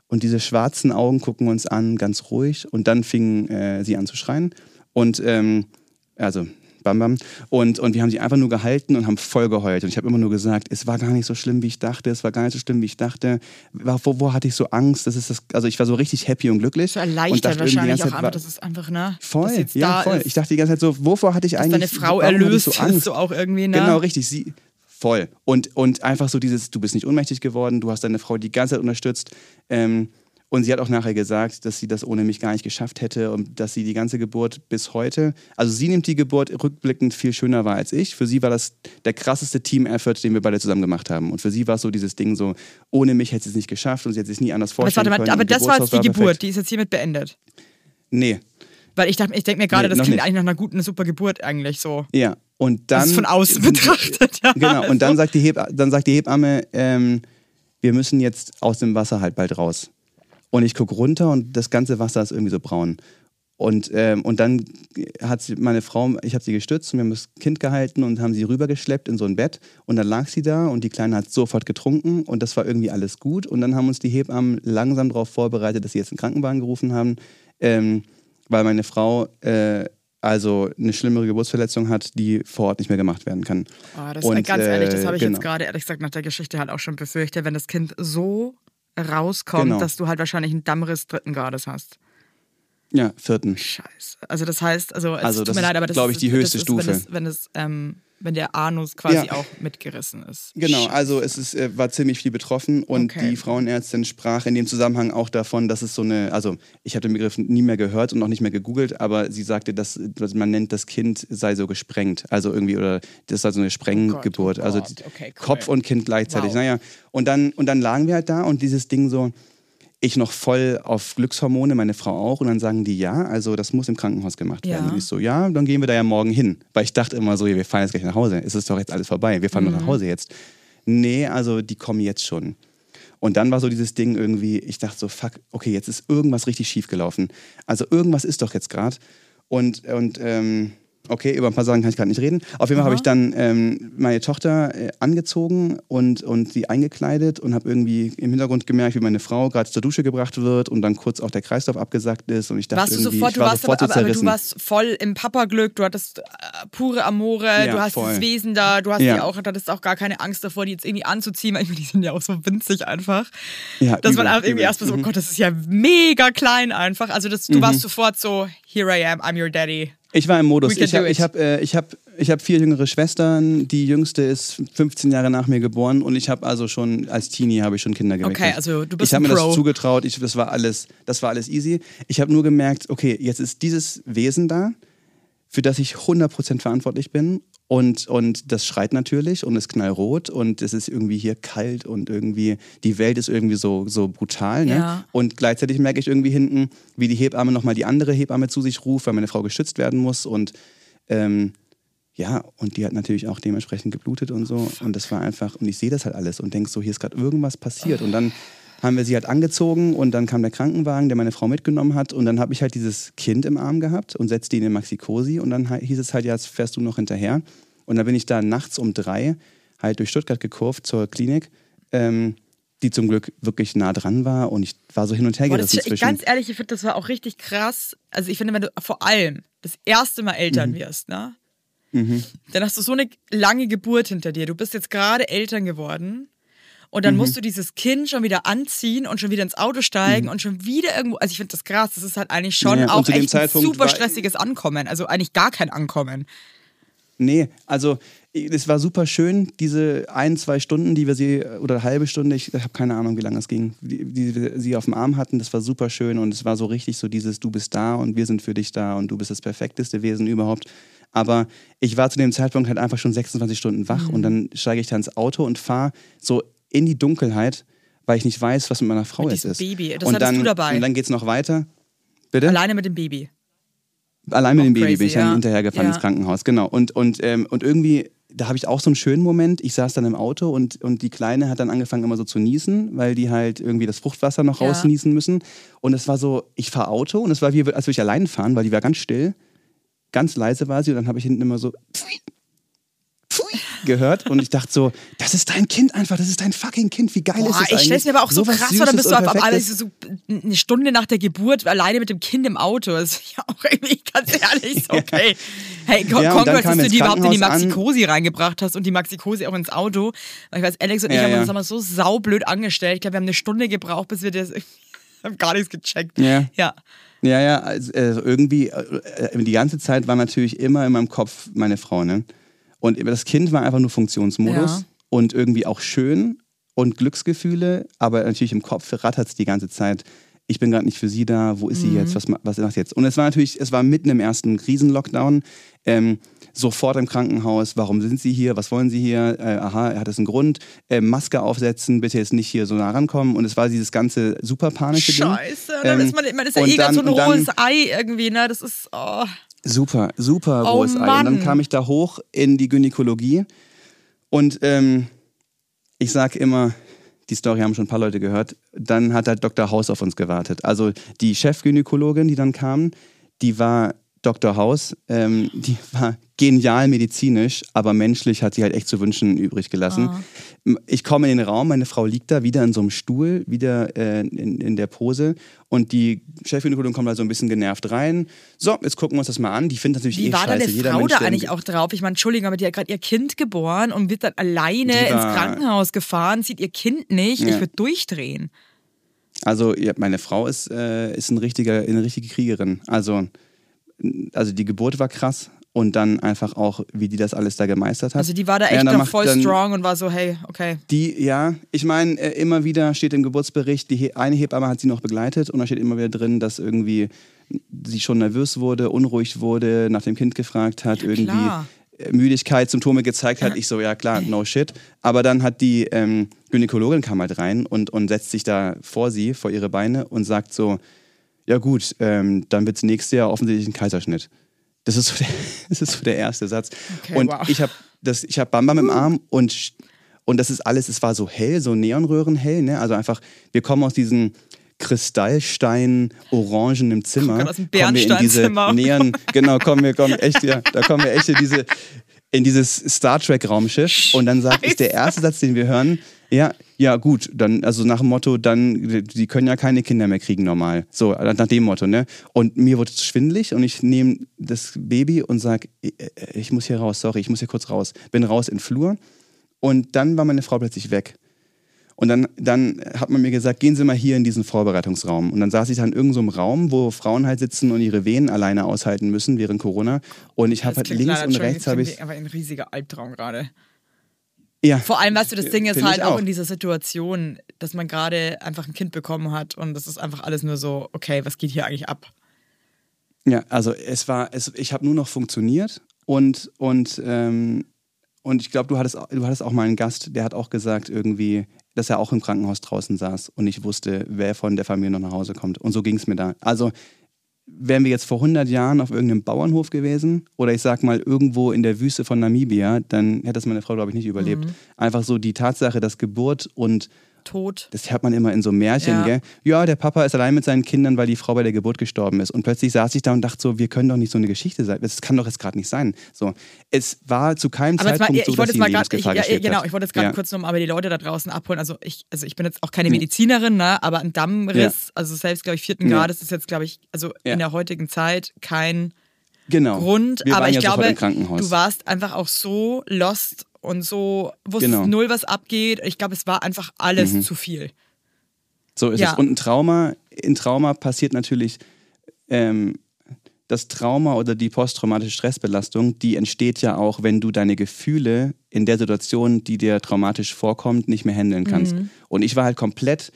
Und diese schwarzen Augen gucken uns an, ganz ruhig. Und dann fing äh, sie an zu schreien. Und, ähm, also, Bam Bam. Und, und wir haben sie einfach nur gehalten und haben voll geheult. Und ich habe immer nur gesagt, es war gar nicht so schlimm, wie ich dachte. Es war gar nicht so schlimm, wie ich dachte. Wo, wo hatte ich so Angst? Das ist das, also ich war so richtig happy und glücklich. So erleichtert wahrscheinlich auch einfach, das ist einfach, ne? Voll, ja, voll. Ist. Ich dachte die ganze Zeit so, wovor hatte ich dass eigentlich... Dass deine Frau erlöst, so Angst? Ist so auch irgendwie, ne? Genau, richtig, sie... Voll. Und, und einfach so dieses, du bist nicht ohnmächtig geworden, du hast deine Frau die ganze Zeit unterstützt. Ähm, und sie hat auch nachher gesagt, dass sie das ohne mich gar nicht geschafft hätte und dass sie die ganze Geburt bis heute, also sie nimmt die Geburt rückblickend viel schöner wahr als ich. Für sie war das der krasseste Team-Effort, den wir beide zusammen gemacht haben. Und für sie war es so dieses Ding so, ohne mich hätte sie es nicht geschafft und sie hätte es nicht anders vorstellen können. Aber das war jetzt die Geburt, die ist jetzt hiermit beendet? Nee. Weil ich dachte, ich denke mir gerade, nee, das klingt nicht. Eigentlich nach einer guten, super Geburt eigentlich so. Ja. Und dann, das ist von außen betrachtet. Ja. Genau, und dann sagt die, Heb, dann sagt die Hebamme, ähm, wir müssen jetzt aus dem Wasser halt bald raus. Und ich gucke runter und das ganze Wasser ist irgendwie so braun. Und, ähm, und dann hat sie, meine Frau, ich habe sie gestützt und wir haben das Kind gehalten und haben sie rübergeschleppt in so ein Bett. Und dann lag sie da und die Kleine hat sofort getrunken und das war irgendwie alles gut. Und dann haben uns die Hebammen langsam darauf vorbereitet, dass sie jetzt einen Krankenwagen gerufen haben, ähm, weil meine Frau... Äh, also eine schlimmere Geburtsverletzung hat, die vor Ort nicht mehr gemacht werden kann. Oh, das und, ganz ehrlich, das habe ich genau. jetzt gerade, ehrlich gesagt, nach der Geschichte halt auch schon befürchtet, wenn das Kind so rauskommt, genau. dass du halt wahrscheinlich einen Dammriss dritten Grades hast. Ja, vierten. Scheiße. Also das heißt, also, also es tut mir leid, aber das, das ist, glaube ich, die höchste ist, Stufe. Wenn es, wenn es ähm, wenn der Anus quasi ja. auch mitgerissen ist. Genau, also es ist, äh, war ziemlich viel betroffen und okay. die Frauenärztin sprach in dem Zusammenhang auch davon, dass es so eine, also ich habe den Begriff nie mehr gehört und auch nicht mehr gegoogelt, aber sie sagte, dass, dass man nennt, das Kind sei so gesprengt, also irgendwie, oder das war so eine Sprenggeburt, oh Gott, oh Gott. Also okay, cool. Kopf und Kind gleichzeitig, wow. naja. Und dann, und dann lagen wir halt da und dieses Ding so, ich noch voll auf Glückshormone, meine Frau auch. Und dann sagen die, ja, also das muss im Krankenhaus gemacht werden. Ja. Und ich so, ja, dann gehen wir da ja morgen hin. Weil ich dachte immer so, wir fahren jetzt gleich nach Hause. Es ist doch jetzt alles vorbei, wir fahren mhm. nur nach Hause jetzt. Nee, also die kommen jetzt schon. Und dann war so dieses Ding irgendwie, ich dachte so, fuck, okay, jetzt ist irgendwas richtig schief gelaufen. Also irgendwas ist doch jetzt gerade. Und, und ähm, okay, über ein paar Sachen kann ich gerade nicht reden. Auf jeden Fall habe ich dann ähm, meine Tochter äh, angezogen und, und sie eingekleidet und habe irgendwie im Hintergrund gemerkt, wie meine Frau gerade zur Dusche gebracht wird und dann kurz auch der Kreislauf abgesackt ist. Und ich dachte warst irgendwie, sofort, ich war warst sofort aber, so zerrissen. Aber du warst voll im Papaglück, du hattest äh, pure Amore, ja, du hast voll. Das Wesen da, du hast ja. die auch, hattest auch gar keine Angst davor, die jetzt irgendwie anzuziehen, weil ich meine, die sind ja auch so winzig einfach. Ja, dass übel, man irgendwie übel. Erstmal so, mhm. oh Gott, das ist ja mega klein einfach. Also das, du mhm. warst sofort so, here I am, I'm your daddy. Ich war im Modus. Ich habe ich hab, äh, ich hab, ich hab vier jüngere Schwestern. Die jüngste ist fünfzehn Jahre nach mir geboren und ich habe also schon als Teenie habe ich schon Kinder geweckt. Okay, also du bist Ich habe mir das zugetraut. Ich, das war alles, das war alles easy. Ich habe nur gemerkt, okay, jetzt ist dieses Wesen da, für das ich hundert Prozent verantwortlich bin und, und das schreit natürlich und ist knallrot und es ist irgendwie hier kalt und irgendwie die Welt ist irgendwie so, so brutal. Ne? Ja. Und gleichzeitig merke ich irgendwie hinten, wie die Hebamme nochmal die andere Hebamme zu sich ruft, weil meine Frau geschützt werden muss und ähm, ja, und die hat natürlich auch dementsprechend geblutet und so und das war einfach, und ich sehe das halt alles und denke so, hier ist gerade irgendwas passiert und dann haben wir sie halt angezogen und dann kam der Krankenwagen, der meine Frau mitgenommen hat und dann habe ich halt dieses Kind im Arm gehabt und setzte ihn in den Maxi-Cosi und dann hieß es halt, ja, jetzt fährst du noch hinterher und dann bin ich da nachts um drei halt durch Stuttgart gekurvt zur Klinik, ähm, die zum Glück wirklich nah dran war und ich war so hin und her gerissen zwischen. Ganz ehrlich, ich finde, das war auch richtig krass, also ich finde, wenn du vor allem das erste Mal Eltern mhm. wirst, ne, mhm. dann hast du so eine lange Geburt hinter dir, du bist jetzt gerade Eltern geworden. Und dann mhm. musst du dieses Kind schon wieder anziehen und schon wieder ins Auto steigen mhm. und schon wieder irgendwo. Also ich finde das krass, das ist halt eigentlich schon ja, auch echt ein super stressiges Ankommen. Also eigentlich gar kein Ankommen. Nee, also es war super schön, diese ein, zwei Stunden, die wir sie, oder eine halbe Stunde, ich habe keine Ahnung, wie lange es ging, die, die wir sie auf dem Arm hatten, das war super schön. Und es war so richtig so dieses, du bist da und wir sind für dich da und du bist das perfekteste Wesen überhaupt. Aber ich war zu dem Zeitpunkt halt einfach schon sechsundzwanzig Stunden wach mhm. und dann steige ich da ins Auto und fahre so in die Dunkelheit, weil ich nicht weiß, was mit meiner Frau jetzt ist. Baby, das hattest du dabei. Und dann geht's noch weiter. Bitte? Alleine mit dem Baby. Allein mit dem Baby bin ich dann hinterhergefahren ins Krankenhaus, genau. Und, und, ähm, und irgendwie, da habe ich auch so einen schönen Moment. Ich saß dann im Auto und, und die Kleine hat dann angefangen immer so zu niesen, weil die halt irgendwie das Fruchtwasser noch rausniesen müssen. Und es war so, ich fahre Auto und es war wie, als würde ich allein fahren, weil die war ganz still, ganz leise war sie und dann habe ich hinten immer so gehört und ich dachte so, das ist dein Kind einfach, das ist dein fucking Kind, wie geil Boah, ist das eigentlich? Ich stell's mir aber auch so, so krass vor, dann bist du einfach so eine Stunde nach der Geburt alleine mit dem Kind im Auto, das ist ja auch irgendwie ganz ehrlich so, okay. Hey, ja, Congrats, dass du die überhaupt in die Maxi-Cosi reingebracht hast und die Maxi-Cosi auch ins Auto, weil ich weiß, Alex und ich ja, haben ja. uns damals so saublöd angestellt, ich glaube, wir haben eine Stunde gebraucht, bis wir das, haben gar nichts gecheckt. Ja. ja. Ja, ja, also irgendwie, die ganze Zeit war natürlich immer in meinem Kopf meine Frau, ne? Und das Kind war einfach nur Funktionsmodus ja. und irgendwie auch schön und Glücksgefühle, aber natürlich im Kopf rattert es die ganze Zeit. Ich bin gerade nicht für sie da, wo ist mhm. sie jetzt, was, was macht sie jetzt? Und es war natürlich, es war mitten im ersten Riesen-Lockdown, ähm, sofort im Krankenhaus, warum sind sie hier, was wollen sie hier, äh, aha, hat es einen Grund, äh, Maske aufsetzen, bitte jetzt nicht hier so nah rankommen. Und es war dieses ganze super panische Ding. Scheiße, dann ähm, ist man, man ist ja eh ganz so ein rohes Ei irgendwie, ne, das ist, oh... Super, super oh rohes Ei. Und dann kam ich da hoch in die Gynäkologie und ähm, ich sag immer, die Story haben schon ein paar Leute gehört, dann hat halt Doktor House auf uns gewartet. Also die Chefgynäkologin, die dann kam, die war Doktor House, ähm, die war genial medizinisch, aber menschlich hat sie halt echt zu wünschen übrig gelassen. Oh. Ich komme in den Raum, meine Frau liegt da wieder in so einem Stuhl, wieder äh, in, in der Pose und die Chefgynäkologin kommt da so ein bisschen genervt rein. So, jetzt gucken wir uns das mal an. Die findet natürlich eh scheiße. Wie war deine Frau da eigentlich auch drauf? Ich meine, Entschuldigung, aber die hat gerade ihr Kind geboren und wird dann alleine ins Krankenhaus gefahren, sieht ihr Kind nicht. Ja. Ich würde durchdrehen. Also meine Frau ist, äh, ist ein richtiger, eine richtige Kriegerin. Also Also die Geburt war krass, Und dann einfach auch, wie die das alles da gemeistert hat. Also die war da echt ja, noch voll strong und war so, hey, okay. Die, ja, ich meine, äh, immer wieder steht im Geburtsbericht, die He- eine Hebamme hat sie noch begleitet und da steht immer wieder drin, dass irgendwie sie schon nervös wurde, unruhig wurde, nach dem Kind gefragt hat, ja, irgendwie klar. Müdigkeitssymptome gezeigt hat. Ich so, ja klar, no shit. Aber dann hat die ähm, Gynäkologin kam halt rein und, und setzt sich da vor sie, vor ihre Beine und sagt so, ja gut, ähm, dann wird's nächstes Jahr offensichtlich ein Kaiserschnitt. Das ist, so der, das ist so der erste Satz. Okay, und wow. ich habe hab Bam Bam im Arm und, und das ist alles, es war so hell, so neonröhrenhell. Ne? Also einfach, wir kommen aus diesem kristallstein-orangenem Zimmer. Oh Gott, aus dem Bernsteinzimmer. Neon, genau, kommen wir, kommen echt, ja, da kommen wir echt in, diese, in dieses Star Trek-Raumschiff. Und dann sagt, ist der erste Satz, den wir hören, ja, ja gut, dann, also nach dem Motto, dann, die können ja keine Kinder mehr kriegen normal. So, nach dem Motto, ne? Und mir wurde es schwindelig und ich nehme das Baby und sage, ich muss hier raus, sorry, ich muss hier kurz raus. Bin raus in den Flur und dann war meine Frau plötzlich weg. Und dann, dann hat man mir gesagt, gehen Sie mal hier in diesen Vorbereitungsraum. Und dann saß ich dann in irgendeinem so Raum, wo Frauen halt sitzen und ihre Wehen alleine aushalten müssen während Corona. Und ich habe halt links und rechts habe ich... Aber ein riesiger Albtraum gerade. Ja. Vor allem, weißt du, das Ding ist halt auch in dieser Situation, dass man gerade einfach ein Kind bekommen hat und das ist einfach alles nur so, okay, was geht hier eigentlich ab? Ja, also es war, es, ich habe nur noch funktioniert und, und, ähm, und ich glaube, du hattest, du hattest auch mal einen Gast, der hat auch gesagt irgendwie, dass er auch im Krankenhaus draußen saß und ich wusste, wer von der Familie noch nach Hause kommt und so ging es mir da. Also wären wir jetzt vor hundert Jahren auf irgendeinem Bauernhof gewesen oder ich sag mal irgendwo in der Wüste von Namibia, dann hätte das meine Frau, glaube ich, nicht überlebt. Mhm. Einfach so die Tatsache, dass Geburt und Tod, das hört man immer in so Märchen, ja. gell? Ja, der Papa ist allein mit seinen Kindern, weil die Frau bei der Geburt gestorben ist. Und plötzlich saß ich da und dachte so, wir können doch nicht so eine Geschichte sein. Das kann doch jetzt gerade nicht sein. So, es war zu keinem aber Zeitpunkt mal, so, dass sie in Lebensgefahr gesteckt hat. Genau, ich wollte jetzt gerade ja. kurz nochmal die Leute da draußen abholen. Also ich, also ich bin jetzt auch keine Medizinerin, ne? Aber ein Dammriss, ja. also selbst, glaube ich, vierten ja. Grades ist jetzt, glaube ich, also ja. in der heutigen Zeit kein genau. Grund. Wir aber ich ja glaube, im Krankenhaus. Du warst einfach auch so lost und so wusste genau. null, was abgeht. Ich glaube, es war einfach alles mhm. zu viel. So ist ja. es. Und ein Trauma, ein Trauma passiert natürlich, ähm, das Trauma oder die posttraumatische Stressbelastung, die entsteht ja auch, wenn du deine Gefühle in der Situation, die dir traumatisch vorkommt, nicht mehr handeln kannst. Mhm. Und ich war halt komplett,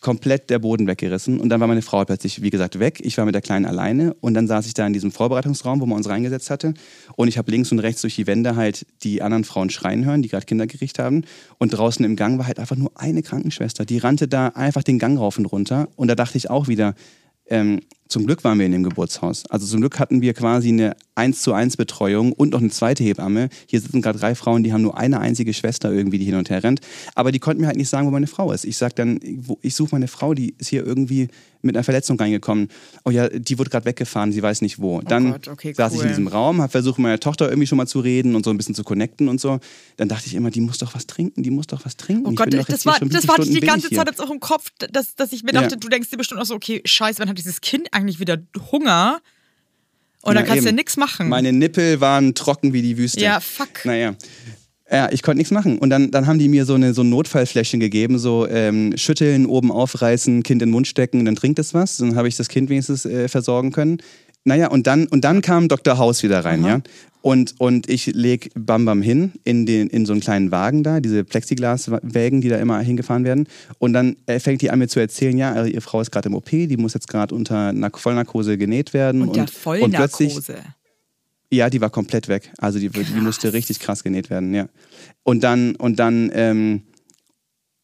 komplett der Boden weggerissen. Und dann war meine Frau plötzlich, wie gesagt, weg. Ich war mit der Kleinen alleine. Und dann saß ich da in diesem Vorbereitungsraum, wo man uns reingesetzt hatte. Und ich habe links und rechts durch die Wände halt die anderen Frauen schreien hören, die gerade Kinder gekriegt haben. Und draußen im Gang war halt einfach nur eine Krankenschwester. Die rannte da einfach den Gang rauf und runter. Und da dachte ich auch wieder, ähm, zum Glück waren wir in dem Geburtshaus. Also zum Glück hatten wir quasi eine eins zu eins Betreuung und noch eine zweite Hebamme. Hier sitzen gerade drei Frauen, die haben nur eine einzige Schwester irgendwie, die hin und her rennt. Aber die konnten mir halt nicht sagen, wo meine Frau ist. Ich sag dann, ich suche meine Frau, die ist hier irgendwie mit einer Verletzung reingekommen. Oh ja, die wurde gerade weggefahren, sie weiß nicht wo. Dann oh Gott, okay, cool. saß ich in diesem Raum, habe versucht, mit meiner Tochter irgendwie schon mal zu reden und so ein bisschen zu connecten und so. Dann dachte ich immer, die muss doch was trinken, die muss doch was trinken. Oh Gott, ich bin das, war, das war die ganze Zeit jetzt auch im Kopf, dass, dass ich mir dachte, ja. du denkst dir bestimmt auch so, okay, scheiße, wann hat dieses Kind eigentlich wieder Hunger? Und ja, dann kannst eben. du ja nichts machen. Meine Nippel waren trocken wie die Wüste. Ja, fuck. Naja. Ja, ich konnte nichts machen. Und dann, dann haben die mir so, eine, so ein Notfallfläschchen gegeben, so ähm, schütteln, oben aufreißen, Kind in den Mund stecken, dann trinkt es was. Dann habe ich das Kind wenigstens äh, versorgen können. Naja, und dann, und dann kam Doktor House wieder rein, Aha. ja. Und, und ich leg Bam Bam hin in, den, in so einen kleinen Wagen da, diese Plexiglaswägen, die da immer hingefahren werden. Und dann fängt die an, mir zu erzählen, ja, also ihre Frau ist gerade im O P, die muss jetzt gerade unter Vollnarkose genäht werden. Und, und der Vollnarkose? Ja, die war komplett weg. Also die, die musste richtig krass genäht werden, ja. Und dann, und dann, ähm,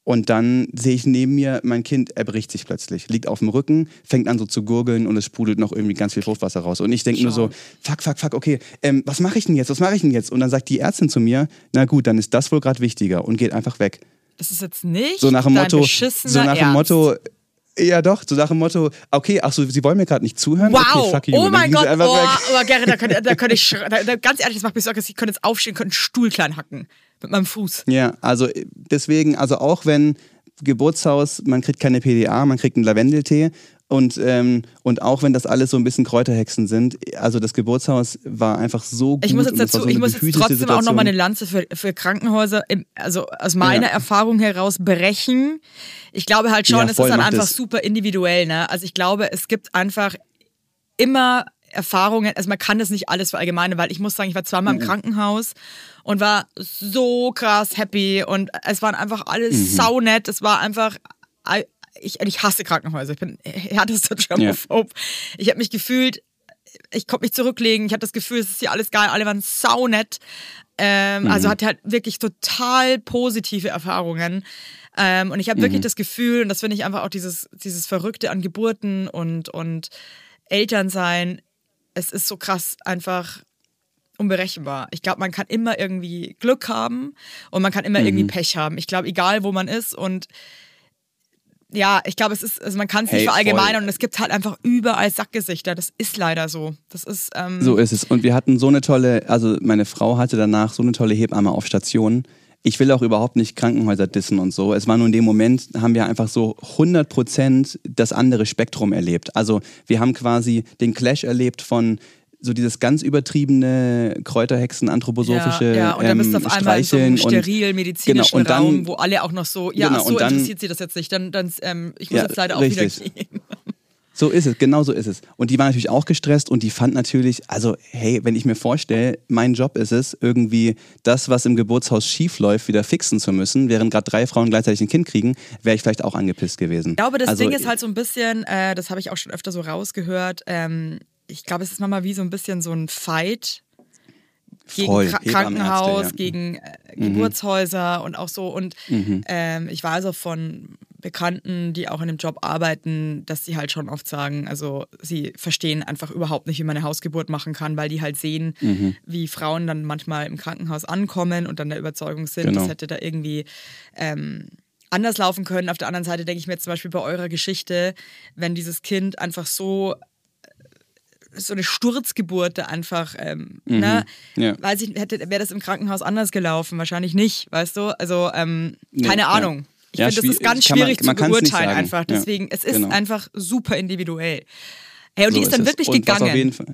und dann sehe ich neben mir, mein Kind erbricht sich plötzlich, liegt auf dem Rücken, fängt an so zu gurgeln und es sprudelt noch irgendwie ganz viel Fruchtwasser raus. Und ich denke nur so, fuck, fuck, fuck, okay, ähm, was mache ich denn jetzt, was mache ich denn jetzt? Und dann sagt die Ärztin zu mir, na gut, dann ist das wohl gerade wichtiger und geht einfach weg. Das ist jetzt nicht so nach dem Motto, so nach dem Motto, ja doch, so nach dem Motto, okay, ach so, sie wollen mir gerade nicht zuhören? Wow, okay, fuck you. Oh mein Gott, boah, aber Gerrit, da könnte da könnt ich, schre- da, da, ganz ehrlich, das macht mich Sorge, ich könnte jetzt aufstehen, könnte einen Stuhl klein hacken. Mit meinem Fuß. Ja, also deswegen, also auch wenn Geburtshaus, man kriegt keine P D A, man kriegt einen Lavendeltee und, ähm, und auch wenn das alles so ein bisschen Kräuterhexen sind, also das Geburtshaus war einfach so gut. Ich muss jetzt, dazu, so ich muss jetzt trotzdem Situation. auch nochmal eine Lanze für, für Krankenhäuser, im, also aus meiner ja. Erfahrung heraus, brechen. Ich glaube halt schon, ja, es ist dann einfach das. super individuell. Ne? Also ich glaube, es gibt einfach immer Erfahrungen, also man kann das nicht alles verallgemeinern, weil ich muss sagen, ich war zweimal mhm. im Krankenhaus und war so krass happy und es waren einfach alles mhm. saunett, es war einfach, ich, ich hasse Krankenhäuser, ich bin härtester Germophob. Ja. Ich habe mich gefühlt, ich konnte mich zurücklegen, ich hatte das Gefühl, es ist hier alles geil, alle waren saunett, ähm, mhm. also hatte halt wirklich total positive Erfahrungen. Ähm, und ich habe mhm. wirklich das Gefühl, und das finde ich einfach auch dieses, dieses Verrückte an Geburten und, und Elternsein, es ist so krass einfach unberechenbar. Ich glaube, man kann immer irgendwie Glück haben und man kann immer mhm. irgendwie Pech haben. Ich glaube, egal wo man ist und ja, ich glaube, es ist, also man kann es hey, nicht verallgemeinern voll. Und es gibt halt einfach überall Sackgesichter. Das ist leider so. Das ist ähm so ist es. Und wir hatten so eine tolle, also meine Frau hatte danach so eine tolle Hebamme auf Station. Ich will auch überhaupt nicht Krankenhäuser dissen und so. Es war nur in dem Moment, haben wir einfach so hundert Prozent das andere Spektrum erlebt. Also wir haben quasi den Clash erlebt von so dieses ganz übertriebene Kräuterhexen, anthroposophische ja, ja, und dann bist du auf ähm, einmal in so einem steril medizinischen genau, Raum, dann, wo alle auch noch so, ja, genau, so dann, interessiert sie das jetzt nicht, dann, dann ähm, ich muss ja, jetzt leider auch richtig. Wieder gehen. So ist es, genau so ist es. Und die war natürlich auch gestresst und die fand natürlich, also hey, wenn ich mir vorstelle, mein Job ist es, irgendwie das, was im Geburtshaus schief läuft, wieder fixen zu müssen, während gerade drei Frauen gleichzeitig ein Kind kriegen, wäre ich vielleicht auch angepisst gewesen. Ich glaube, das also, Ding ist halt so ein bisschen, äh, das habe ich auch schon öfter so rausgehört, ähm, ich glaube, es ist manchmal wie so ein bisschen so ein Fight gegen Voll, Kra- Krankenhaus, ja. gegen äh, mhm. Geburtshäuser und auch so. Und mhm. ähm, ich weiß auch von Bekannten, die auch in dem Job arbeiten, dass sie halt schon oft sagen, also sie verstehen einfach überhaupt nicht, wie man eine Hausgeburt machen kann, weil die halt sehen, mhm. wie Frauen dann manchmal im Krankenhaus ankommen und dann der Überzeugung sind, genau. das hätte da irgendwie ähm, anders laufen können. Auf der anderen Seite denke ich mir jetzt zum Beispiel bei eurer Geschichte, wenn dieses Kind einfach so so eine Sturzgeburt einfach, ähm, mhm. ne? Ja. Weiß ich, hätte, wäre das im Krankenhaus anders gelaufen? Wahrscheinlich nicht, weißt du? Also, ähm, nee, keine Ahnung. Ja. Ich ja, finde, das ist ganz schwierig man, man zu beurteilen einfach. Deswegen, ja, es ist genau. einfach super individuell. Hey, und so die ist dann ist wirklich und gegangen. Auf jeden Fall.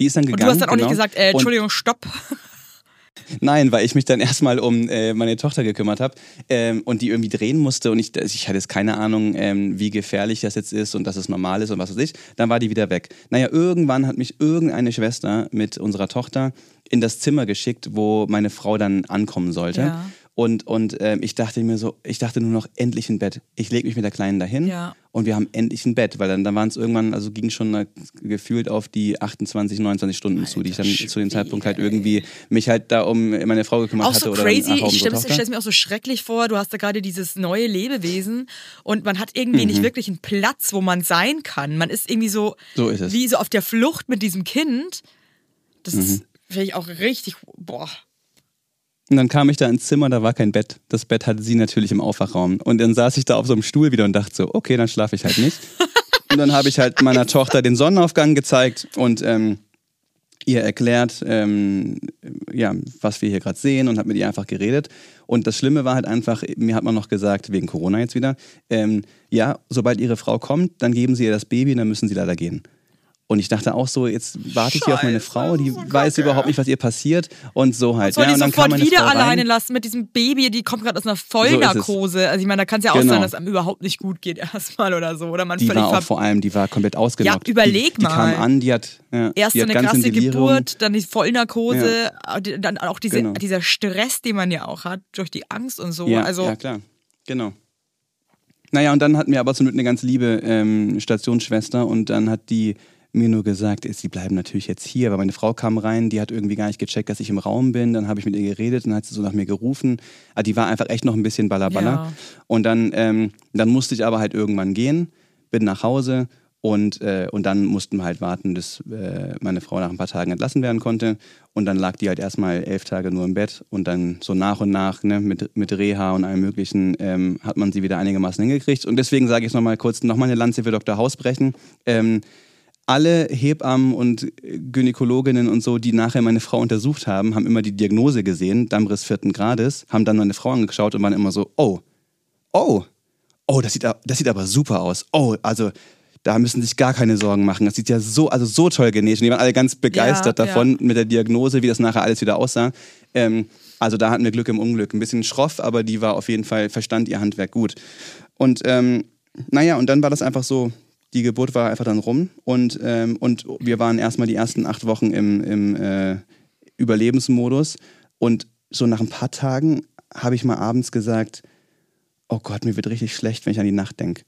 Die ist dann gegangen. Und du hast dann auch genau. nicht gesagt, äh, Entschuldigung, und stopp. Nein, weil ich mich dann erstmal um äh, meine Tochter gekümmert habe ähm, und die irgendwie drehen musste und ich, ich hatte jetzt keine Ahnung, ähm, wie gefährlich das jetzt ist und dass es normal ist und was weiß ich. Dann war die wieder weg. Naja, irgendwann hat mich irgendeine Schwester mit unserer Tochter in das Zimmer geschickt, wo meine Frau dann ankommen sollte. Ja. Und, und äh, ich dachte mir so, ich dachte nur noch, endlich ein Bett. Ich lege mich mit der Kleinen dahin ja. und wir haben endlich ein Bett, weil dann, dann waren es irgendwann, also ging schon äh, gefühlt auf die achtundzwanzig, neunundzwanzig Stunden Alter, zu, die ich dann Schwie, zu dem Zeitpunkt halt irgendwie mich halt da um meine Frau gekümmert auch hatte. So oder crazy, ich stelle es mir auch so schrecklich vor, du hast da gerade dieses neue Lebewesen und man hat irgendwie mhm. nicht wirklich einen Platz, wo man sein kann. Man ist irgendwie so, so ist wie so auf der Flucht mit diesem Kind. Das mhm. ist vielleicht auch richtig, boah. Und dann kam ich da ins Zimmer, da war kein Bett. Das Bett hatte sie natürlich im Aufwachraum. Und dann saß ich da auf so einem Stuhl wieder und dachte so, okay, dann schlafe ich halt nicht. Und dann habe ich halt meiner Tochter den Sonnenaufgang gezeigt und ähm, ihr erklärt, ähm, ja, was wir hier gerade sehen und habe mit ihr einfach geredet. Und das Schlimme war halt einfach, mir hat man noch gesagt, wegen Corona jetzt wieder, ähm, ja, sobald ihre Frau kommt, dann geben sie ihr das Baby und dann müssen sie leider gehen. Und ich dachte auch so, jetzt warte ich Scheiße, hier auf meine Frau, die weiß überhaupt nicht, was ihr passiert und so halt. Und soll die ja, und dann sofort wieder alleine lassen mit diesem Baby, die kommt gerade aus einer Vollnarkose. So also ich meine, da kann es ja auch genau. sein, dass es einem überhaupt nicht gut geht erstmal oder so. Oder man die völlig war auch ver- vor allem, die war komplett ausgelockt. Ja, überleg die, die mal. Die kam an, die hat ja, erst die so hat eine krasse Geburt, dann die Vollnarkose, ja. dann auch diese, genau. dieser Stress, den man ja auch hat durch die Angst und so. Ja, also, ja klar, genau. Naja, und dann hatten wir aber so eine ganz liebe ähm, Stationsschwester und dann hat die mir nur gesagt, sie bleiben natürlich jetzt hier, weil meine Frau kam rein, die hat irgendwie gar nicht gecheckt, dass ich im Raum bin, dann habe ich mit ihr geredet, dann hat sie so nach mir gerufen, also die war einfach echt noch ein bisschen ballerballer ja. und dann, ähm, dann musste ich aber halt irgendwann gehen, bin nach Hause und, äh, und dann mussten wir halt warten, bis äh, meine Frau nach ein paar Tagen entlassen werden konnte und dann lag die halt erstmal elf Tage nur im Bett und dann so nach und nach ne, mit, mit Reha und allem möglichen ähm, hat man sie wieder einigermaßen hingekriegt und deswegen sage ich es nochmal kurz, nochmal eine Lanze für Doktor House brechen, ähm, alle Hebammen und Gynäkologinnen und so, die nachher meine Frau untersucht haben, haben immer die Diagnose gesehen, Dammriss vierten Grades, haben dann meine Frau angeschaut und waren immer so, oh, oh, oh, das sieht, das sieht aber super aus. Oh, also da müssen sich gar keine Sorgen machen. Das sieht ja so, also so toll genäht. Und die waren alle ganz begeistert ja, davon ja. mit der Diagnose, wie das nachher alles wieder aussah. Ähm, also da hatten wir Glück im Unglück. Ein bisschen schroff, aber die war auf jeden Fall, verstand ihr Handwerk gut. Und ähm, naja, und dann war das einfach so, die Geburt war einfach dann rum und, ähm, und wir waren erstmal die ersten acht Wochen im, im äh, Überlebensmodus und so nach ein paar Tagen habe ich mal abends gesagt, oh Gott, mir wird richtig schlecht, wenn ich an die Nacht denke.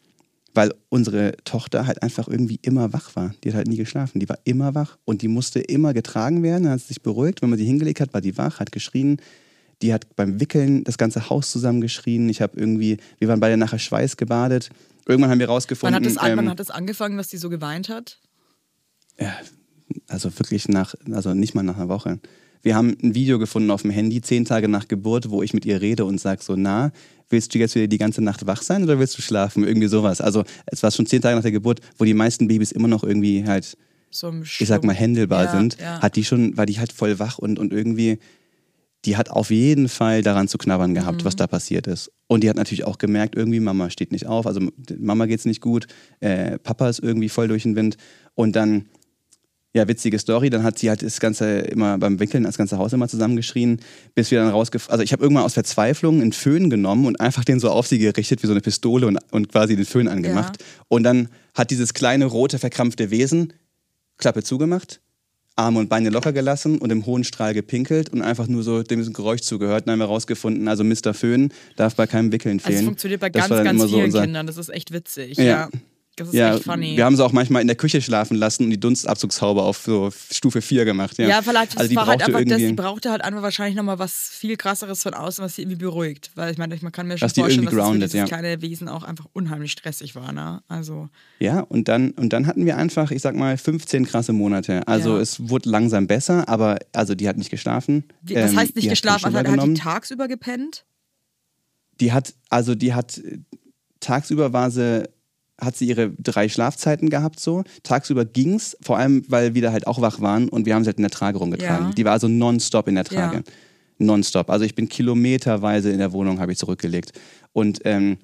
Weil unsere Tochter halt einfach irgendwie immer wach war. Die hat halt nie geschlafen. Die war immer wach und die musste immer getragen werden. Dann hat sie sich beruhigt. Wenn man sie hingelegt hat, war die wach, hat geschrien. Die hat beim Wickeln das ganze Haus zusammengeschrien. Ich habe irgendwie, wir waren beide nachher schweißgebadet. Irgendwann haben wir rausgefunden. Wann hat das, an, ähm, wann hat das angefangen, dass die so geweint hat? Ja, also wirklich nach, also nicht mal nach einer Woche. Wir haben ein Video gefunden auf dem Handy, zehn Tage nach Geburt, wo ich mit ihr rede und sage so, na, willst du jetzt wieder die ganze Nacht wach sein oder willst du schlafen? Irgendwie sowas. Also es war schon zehn Tage nach der Geburt, wo die meisten Babys immer noch irgendwie halt, so ich sag mal, händelbar ja, sind. Ja. Hat die schon, war die halt voll wach und, und irgendwie, die hat auf jeden Fall daran zu knabbern gehabt, mhm. was da passiert ist. Und die hat natürlich auch gemerkt, irgendwie Mama steht nicht auf, also Mama geht's nicht gut, äh, Papa ist irgendwie voll durch den Wind und dann... Ja, witzige Story. Dann hat sie halt das Ganze immer beim Wickeln, das ganze Haus immer zusammengeschrien, bis wir dann rausgefunden. Also ich habe irgendwann aus Verzweiflung einen Föhn genommen und einfach den so auf sie gerichtet, wie so eine Pistole und, und quasi den Föhn angemacht. Ja. Und dann hat dieses kleine, rote, verkrampfte Wesen Klappe zugemacht, Arme und Beine locker gelassen und im hohen Strahl gepinkelt und einfach nur so dem Geräusch zugehört. Dann haben wir rausgefunden, also Mister Föhn darf bei keinem Wickeln fehlen. Also das funktioniert bei das ganz, ganz vielen so Kindern. Das ist echt witzig, ja. ja. Das ist ja, echt funny. Wir haben sie auch manchmal in der Küche schlafen lassen und die Dunstabzugshaube auf so Stufe vier gemacht. Ja, ja vielleicht also die war halt einfach, dass sie brauchte halt einfach wahrscheinlich nochmal was viel krasseres von außen, was sie irgendwie beruhigt. Weil ich meine, man kann mir schon dass vorstellen, die dass grounded, das für dieses ja. kleine Wesen auch einfach unheimlich stressig war. Ne? Also ja, und dann, und dann hatten wir einfach, ich sag mal, fünfzehn krasse Monate. Also ja. es wurde langsam besser, aber also die hat nicht geschlafen. Die, das heißt nicht ähm, geschlafen, also hat, hat die tagsüber gepennt? Die hat, also die hat, tagsüber war sie... hat sie ihre drei Schlafzeiten gehabt so. Tagsüber ging's, vor allem, weil wir da halt auch wach waren und wir haben sie halt in der Trage rumgetragen. Ja. Die war also nonstop in der Trage. Ja. Nonstop. Also ich bin kilometerweise in der Wohnung, habe ich zurückgelegt. Und, ähm,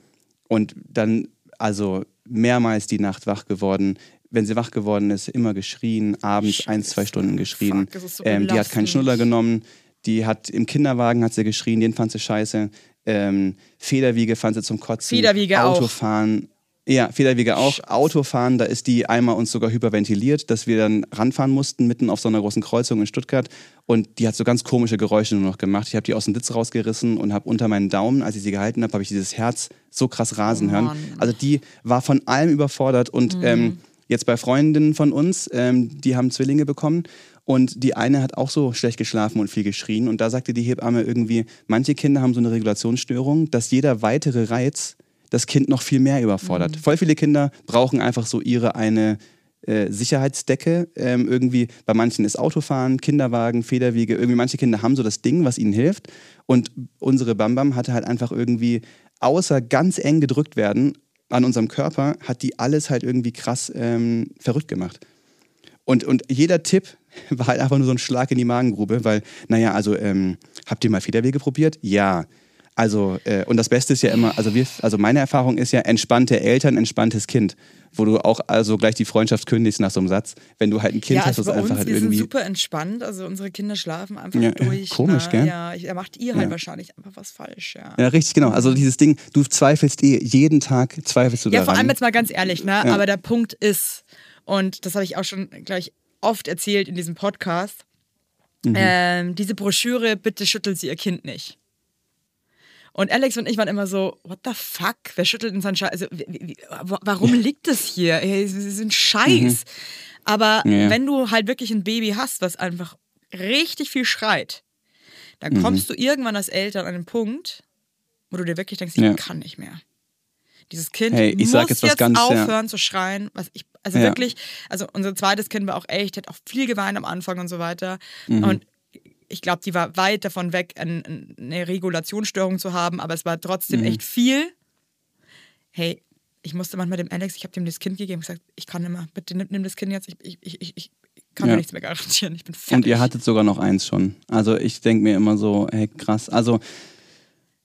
und dann also mehrmals die Nacht wach geworden. Wenn sie wach geworden ist, immer geschrien, abends Scheiße. ein, zwei Stunden geschrien. Fuck, so ähm, die hat keinen Schnuller genommen. Die hat im Kinderwagen hat sie geschrien, den fand sie scheiße. Ähm, Federwiege fand sie zum Kotzen. Federwiege auch. Autofahren. Ja, Federwege auch. Autofahren, da ist die einmal uns sogar hyperventiliert, dass wir dann ranfahren mussten, mitten auf so einer großen Kreuzung in Stuttgart. Und die hat so ganz komische Geräusche nur noch gemacht. Ich habe die aus dem Sitz rausgerissen und habe unter meinen Daumen, als ich sie gehalten habe, habe ich dieses Herz so krass rasen hören. Oh, also die war von allem überfordert. Und mhm. ähm, jetzt bei Freundinnen von uns, ähm, die haben Zwillinge bekommen. Und die eine hat auch so schlecht geschlafen und viel geschrien. Und da sagte die Hebamme irgendwie, manche Kinder haben so eine Regulationsstörung, dass jeder weitere Reiz... das Kind noch viel mehr überfordert. Mhm. Voll viele Kinder brauchen einfach so ihre eine äh, Sicherheitsdecke. Ähm, irgendwie bei manchen ist Autofahren, Kinderwagen, Federwiege. Irgendwie manche Kinder haben so das Ding, was ihnen hilft. Und unsere Bambam hatte halt einfach irgendwie, außer ganz eng gedrückt werden an unserem Körper, hat die alles halt irgendwie krass ähm, verrückt gemacht. Und, und jeder Tipp war halt einfach nur so ein Schlag in die Magengrube, weil, naja, also ähm, habt ihr mal Federwege probiert? Ja. Also, äh, und das Beste ist ja immer, also wir, also meine Erfahrung ist ja, entspannte Eltern, entspanntes Kind. Wo du auch also gleich die Freundschaft kündigst nach so einem Satz. Wenn du halt ein Kind ja, hast, das einfach uns, halt irgendwie... Ja, wir sind super entspannt. Also unsere Kinder schlafen einfach ja, durch. Komisch, na, gell? Ja, er macht ihr halt ja. wahrscheinlich einfach was falsch, ja. Ja, richtig, genau. Also dieses Ding, du zweifelst eh, jeden Tag zweifelst du ja, daran. Ja, vor allem jetzt mal ganz ehrlich, ne? Ja. Aber der Punkt ist, und das habe ich auch schon gleich oft erzählt in diesem Podcast, mhm. ähm, diese Broschüre, bitte schütteln Sie Ihr Kind nicht. Und Alex und ich waren immer so, what the fuck? Wer schüttelt uns an Scheiß? Also, warum liegt das hier? Das ist ein Scheiß. Mhm. Aber ja. wenn du halt wirklich ein Baby hast, was einfach richtig viel schreit, dann kommst mhm. du irgendwann als Eltern an den Punkt, wo du dir wirklich denkst, ich ja. kann nicht mehr. Dieses Kind hey, ich muss sag jetzt, was jetzt ganz, aufhören ja. zu schreien. Was ich, also ja. wirklich, also unser zweites Kind war auch echt, hat auch viel geweint am Anfang und so weiter. Mhm. Und ich glaube, die war weit davon weg, eine Regulationsstörung zu haben, aber es war trotzdem mhm. echt viel. Hey, ich musste manchmal dem Alex, ich habe dem das Kind gegeben, gesagt, ich kann immer, bitte nimm, nimm das Kind jetzt, ich, ich, ich, ich kann ja. mir nichts mehr garantieren, ich bin fertig. Und ihr hattet sogar noch eins schon. Also ich denke mir immer so, hey, krass, also...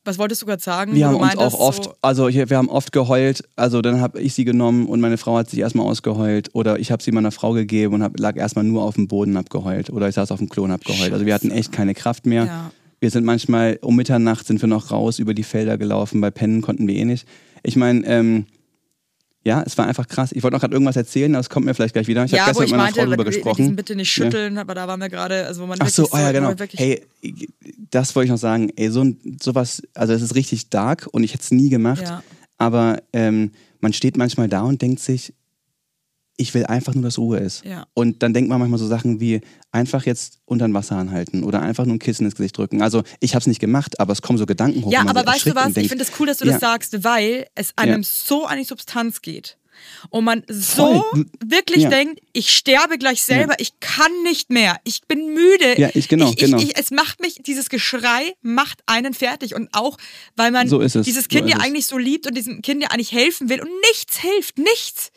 Was wolltest du gerade sagen? Wir haben uns auch oft, so also hier, wir haben oft geheult, also dann habe ich sie genommen und meine Frau hat sich erstmal ausgeheult oder ich habe sie meiner Frau gegeben und hab, lag erstmal nur auf dem Boden abgeheult oder ich saß auf dem Klo und hab geheult. Scheiße. Also wir hatten echt keine Kraft mehr. Ja. Wir sind manchmal, um Mitternacht sind wir noch raus über die Felder gelaufen, bei Pennen konnten wir eh nicht. Ich meine, ähm, Ja, es war einfach krass. Ich wollte noch gerade irgendwas erzählen, aber es kommt mir vielleicht gleich wieder. Ich ja, habe gestern mit meiner Frau darüber gesprochen. Bitte nicht schütteln, ja. Aber da waren wir gerade, also wo man Ach so, oh ja, genau. Hey, das wollte ich noch sagen. Ey, so sowas, also es ist richtig dark und ich hätte es nie gemacht. Ja. Aber ähm, man steht manchmal da und denkt sich, ich will einfach nur, dass Ruhe ist. Ja. Und dann denkt man manchmal so Sachen wie, einfach jetzt unter ein Wasser anhalten oder einfach nur ein Kissen ins Gesicht drücken. Also ich habe es nicht gemacht, aber es kommen so Gedanken hoch. Ja, aber weißt du was, ich finde es cool, dass du ja. das sagst, weil es einem ja. so an die Substanz geht. Und man so Voll. wirklich ja. denkt, ich sterbe gleich selber, ja. ich kann nicht mehr, ich bin müde. Ja, ich, genau, ich, genau. Ich, ich, es macht mich, dieses Geschrei macht einen fertig. Und auch, weil man so dieses Kind so ja eigentlich so liebt und diesem Kind ja eigentlich helfen will und nichts hilft, nichts.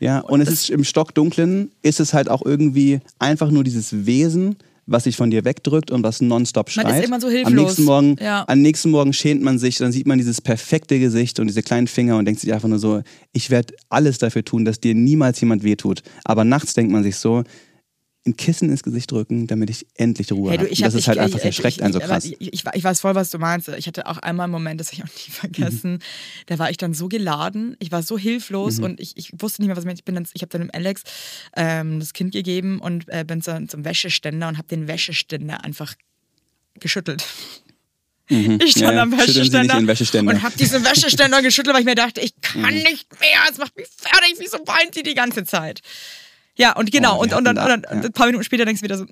Ja, und, und es ist im Stockdunklen, ist es halt auch irgendwie einfach nur dieses Wesen, was sich von dir wegdrückt und was nonstop schreit. Man ist immer so hilflos. Am nächsten Morgen, ja. am nächsten Morgen schämt man sich, dann sieht man dieses perfekte Gesicht und diese kleinen Finger und denkt sich einfach nur so, ich werde alles dafür tun, dass dir niemals jemand wehtut. Aber nachts denkt man sich so, ein Kissen ins Gesicht drücken, damit ich endlich Ruhe hey, du, ich habe. Das hab, ist ich, halt ich, einfach ich, erschreckt ich, einen so krass. Ich, ich, ich weiß voll, was du meinst. Ich hatte auch einmal einen Moment, das ich auch nie vergessen. Mhm. Da war ich dann so geladen, ich war so hilflos mhm. und ich, ich wusste nicht mehr, was ich ich bin. Dann, ich habe dann dem Alex ähm, das Kind gegeben und äh, bin so, zum Wäscheständer und habe den Wäscheständer einfach geschüttelt. Mhm. Ich stand ja, am Wäscheständer und habe diesen Wäscheständer geschüttelt, weil ich mir dachte, ich kann mhm. nicht mehr, es macht mich fertig, wieso weint sie die ganze Zeit? Ja, und genau, oh, und, und, und, da, und, und ja. ein paar Minuten später denkst du wieder so.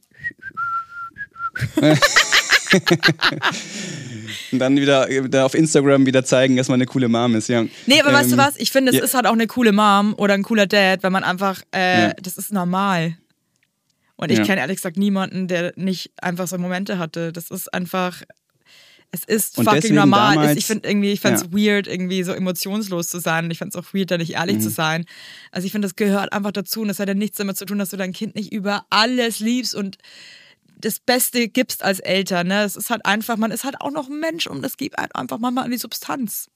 Und dann wieder da auf Instagram wieder zeigen, dass man eine coole Mom ist, ja. Nee, aber ähm, weißt du was? Ich finde, es ja. ist halt auch eine coole Mom oder ein cooler Dad, weil man einfach, äh, ja. das ist normal. Und ich ja. kenne ehrlich gesagt niemanden, der nicht einfach so Momente hatte. Das ist einfach, es ist und fucking normal. Damals, ich finde irgendwie, ich fand es ja. weird, irgendwie so emotionslos zu sein. Und ich fand es auch weird, da nicht ehrlich mhm. zu sein. Also ich finde, das gehört einfach dazu. Und das hat ja nichts damit zu tun, dass du dein Kind nicht über alles liebst und das Beste gibst als Eltern. Ne? Es ist halt einfach, man ist halt auch noch ein Mensch und es gibt halt einfach manchmal an die Substanz.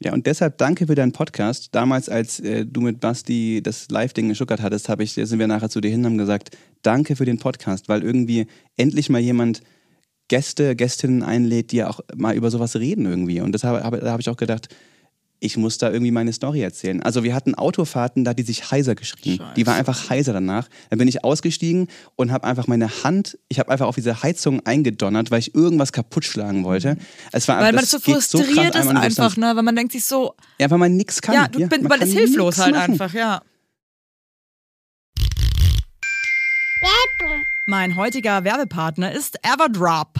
Ja, und deshalb danke für deinen Podcast. Damals, als äh, du mit Basti das Live-Ding geschuckert hattest, hab ich, sind wir nachher zu dir hin und haben gesagt, danke für den Podcast, weil irgendwie endlich mal jemand Gäste, Gästinnen einlädt, die ja auch mal über sowas reden irgendwie. Und das hab, hab, da habe ich auch gedacht, ich muss da irgendwie meine Story erzählen. Also wir hatten Autofahrten, da hat die sich heiser geschrien. Scheiße. Die war einfach heiser danach. Dann bin ich ausgestiegen und habe einfach meine Hand, ich habe einfach auf diese Heizung eingedonnert, weil ich irgendwas kaputt schlagen wollte. Es war, weil man das so frustriert so ist einfach, ne? Weil man denkt sich so... Ja, weil man nichts kann. Ja, du ja, bin, man ist hilflos halt machen. Einfach, ja. Mein heutiger Werbepartner ist Everdrop.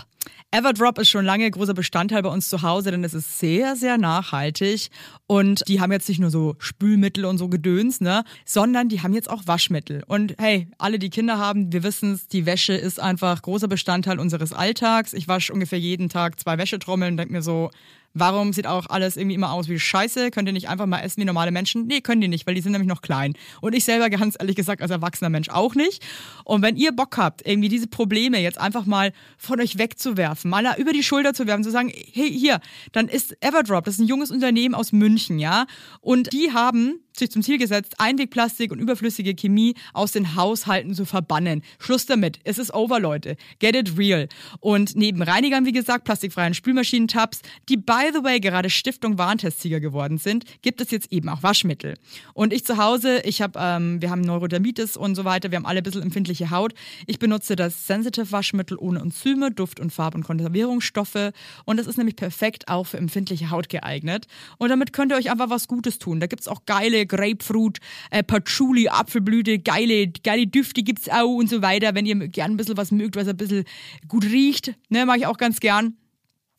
Everdrop ist schon lange großer Bestandteil bei uns zu Hause, denn es ist sehr, sehr nachhaltig. Und die haben jetzt nicht nur so Spülmittel und so Gedöns, ne, sondern die haben jetzt auch Waschmittel. Und hey, alle, die Kinder haben, wir wissen es, die Wäsche ist einfach großer Bestandteil unseres Alltags. Ich wasche ungefähr jeden Tag zwei Wäschetrommeln und denke mir so, warum sieht auch alles irgendwie immer aus wie Scheiße? Könnt ihr nicht einfach mal essen wie normale Menschen? Nee, können die nicht, weil die sind nämlich noch klein. Und ich selber, ganz ehrlich gesagt, als erwachsener Mensch auch nicht. Und wenn ihr Bock habt, irgendwie diese Probleme jetzt einfach mal von euch wegzuwerfen, mal über die Schulter zu werfen, zu sagen, hey, hier, dann ist Everdrop, das ist ein junges Unternehmen aus München, ja? Und die haben sich zum Ziel gesetzt, Einwegplastik und überflüssige Chemie aus den Haushalten zu verbannen. Schluss damit. Es ist over, Leute. Get it real. Und neben Reinigern, wie gesagt, plastikfreien Spülmaschinentabs, die by the way gerade Stiftung Warentest-Sieger geworden sind, gibt es jetzt eben auch Waschmittel. Und ich zu Hause, ich hab, ähm, wir haben Neurodermitis und so weiter, wir haben alle ein bisschen empfindliche Haut. Ich benutze das Sensitive Waschmittel ohne Enzyme, Duft- und Farb- und Konservierungsstoffe. Und das ist nämlich perfekt auch für empfindliche Haut geeignet. Und damit könnt ihr euch einfach was Gutes tun. Da gibt es auch geile Grapefruit, äh, Patchouli, Apfelblüte, geile, geile Düfte gibt's auch und so weiter, wenn ihr gern ein bisschen was mögt, was ein bisschen gut riecht, ne, mag ich auch ganz gern.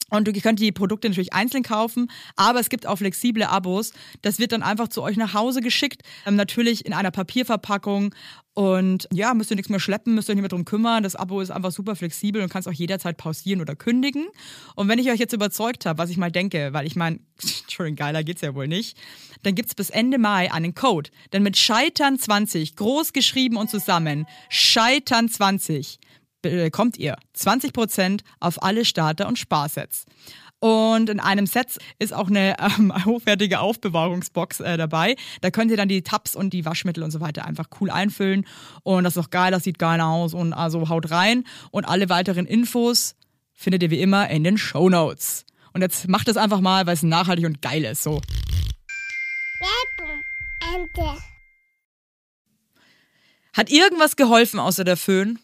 Und ihr könnt die Produkte natürlich einzeln kaufen, aber es gibt auch flexible Abos. Das wird dann einfach zu euch nach Hause geschickt, natürlich in einer Papierverpackung. Und ja, müsst ihr nichts mehr schleppen, müsst ihr euch nicht mehr drum kümmern. Das Abo ist einfach super flexibel und kannst auch jederzeit pausieren oder kündigen. Und wenn ich euch jetzt überzeugt habe, was ich mal denke, weil ich meine, Entschuldigung, geiler geht's ja wohl nicht, dann gibt's bis Ende Mai einen Code. Denn mit Scheitern zwanzig, groß geschrieben und zusammen, Scheitern zwanzig, bekommt ihr zwanzig Prozent auf alle Starter- und Sparsets. Und in einem Set ist auch eine ähm, hochwertige Aufbewahrungsbox äh, dabei. Da könnt ihr dann die Tabs und die Waschmittel und so weiter einfach cool einfüllen. Und das ist auch geil, das sieht geil aus. Und also haut rein. Und alle weiteren Infos findet ihr wie immer in den Shownotes. Und jetzt macht es einfach mal, weil es nachhaltig und geil ist. So. Hat irgendwas geholfen außer der Föhn?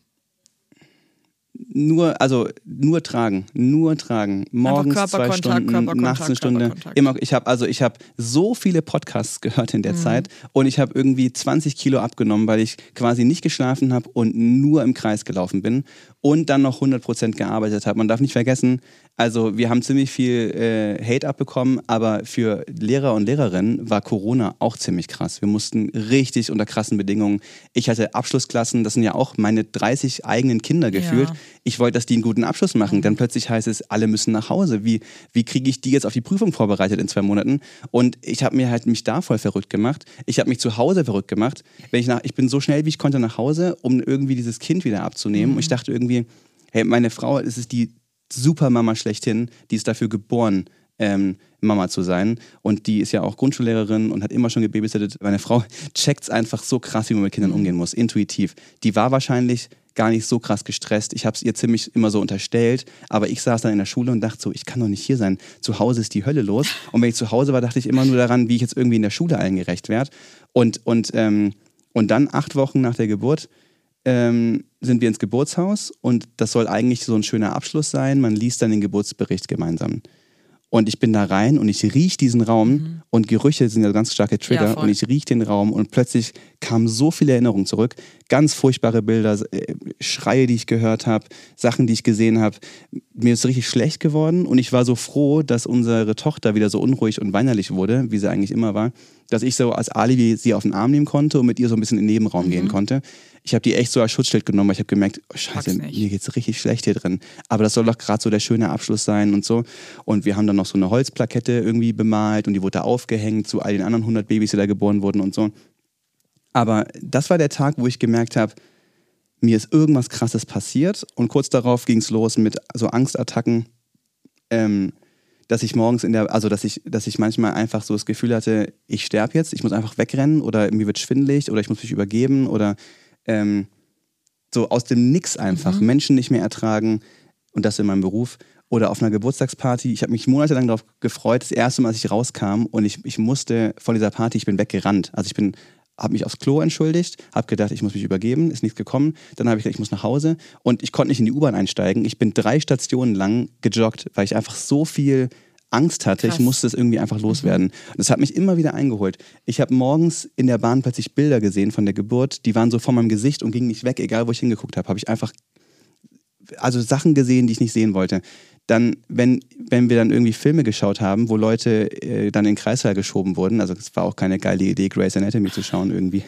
Nur, also nur tragen, nur tragen. Morgens zwei Stunden, nachts eine Stunde. Immer, ich habe also, ich habe so viele Podcasts gehört in der mhm. Zeit und ich habe irgendwie zwanzig Kilo abgenommen, weil ich quasi nicht geschlafen habe und nur im Kreis gelaufen bin und dann noch hundert Prozent gearbeitet habe. Man darf nicht vergessen, also wir haben ziemlich viel äh, Hate abbekommen, aber für Lehrer und Lehrerinnen war Corona auch ziemlich krass. Wir mussten richtig unter krassen Bedingungen. Ich hatte Abschlussklassen, das sind ja auch meine dreißig eigenen Kinder gefühlt. Ja. Ich wollte, dass die einen guten Abschluss machen. Mhm. Dann plötzlich heißt es, alle müssen nach Hause. Wie, wie kriege ich die jetzt auf die Prüfung vorbereitet in zwei Monaten? Und ich habe mir halt mich da voll verrückt gemacht. Ich habe mich zu Hause verrückt gemacht. Wenn ich, nach, ich bin so schnell, wie ich konnte, nach Hause, um irgendwie dieses Kind wieder abzunehmen. Mhm. Und ich dachte irgendwie, hey, meine Frau, es ist die Supermama schlechthin, die ist dafür geboren, ähm, Mama zu sein. Und die ist ja auch Grundschullehrerin und hat immer schon gebabysittet. Meine Frau checkt es einfach so krass, wie man mit Kindern umgehen muss, intuitiv. Die war wahrscheinlich gar nicht so krass gestresst. Ich habe es ihr ziemlich immer so unterstellt, aber ich saß dann in der Schule und dachte so, ich kann doch nicht hier sein. Zu Hause ist die Hölle los. Und wenn ich zu Hause war, dachte ich immer nur daran, wie ich jetzt irgendwie in der Schule allen gerecht werde. Und, und, ähm, und dann acht Wochen nach der Geburt Ähm, sind wir ins Geburtshaus und das soll eigentlich so ein schöner Abschluss sein. Man liest dann den Geburtsbericht gemeinsam. Und ich bin da rein und ich rieche diesen Raum mhm. und Gerüche sind ja ganz starke Trigger ja, und ich rieche den Raum und plötzlich kamen so viele Erinnerungen zurück. Ganz furchtbare Bilder, äh, Schreie, die ich gehört habe, Sachen, die ich gesehen habe. Mir ist richtig schlecht geworden und ich war so froh, dass unsere Tochter wieder so unruhig und weinerlich wurde, wie sie eigentlich immer war, dass ich so als Alibi sie auf den Arm nehmen konnte und mit ihr so ein bisschen in den Nebenraum mhm. gehen konnte. Ich habe die echt so als Schutzschild genommen, weil ich habe gemerkt, oh scheiße, mir geht's richtig schlecht hier drin. Aber das soll doch gerade so der schöne Abschluss sein und so. Und wir haben dann noch so eine Holzplakette irgendwie bemalt und die wurde da aufgehängt zu all den anderen hundert Babys, die da geboren wurden und so. Aber das war der Tag, wo ich gemerkt habe, mir ist irgendwas Krasses passiert. Und kurz darauf ging es los mit so Angstattacken, ähm, dass ich morgens in der, also dass ich, dass ich manchmal einfach so das Gefühl hatte, ich sterbe jetzt, ich muss einfach wegrennen oder mir wird schwindelig oder ich muss mich übergeben oder ähm, so aus dem Nix einfach, mhm. Menschen nicht mehr ertragen und das in meinem Beruf oder auf einer Geburtstagsparty. Ich habe mich monatelang darauf gefreut, das erste Mal, als ich rauskam und ich, ich musste von dieser Party, ich bin weggerannt, also ich bin habe mich aufs Klo entschuldigt, habe gedacht, ich muss mich übergeben, ist nichts gekommen. Dann habe ich gedacht, ich muss nach Hause und ich konnte nicht in die U-Bahn einsteigen. Ich bin drei Stationen lang gejoggt, weil ich einfach so viel Angst hatte. Krass. Ich musste es irgendwie einfach loswerden. Und das hat mich immer wieder eingeholt. Ich habe morgens in der Bahn plötzlich Bilder gesehen von der Geburt, die waren so vor meinem Gesicht und gingen nicht weg, egal wo ich hingeguckt habe. Habe ich einfach also Sachen gesehen, die ich nicht sehen wollte. Dann, wenn, wenn wir dann irgendwie Filme geschaut haben, wo Leute äh, dann in den Kreißsaal geschoben wurden, also es war auch keine geile Idee, Grey's Anatomy zu schauen irgendwie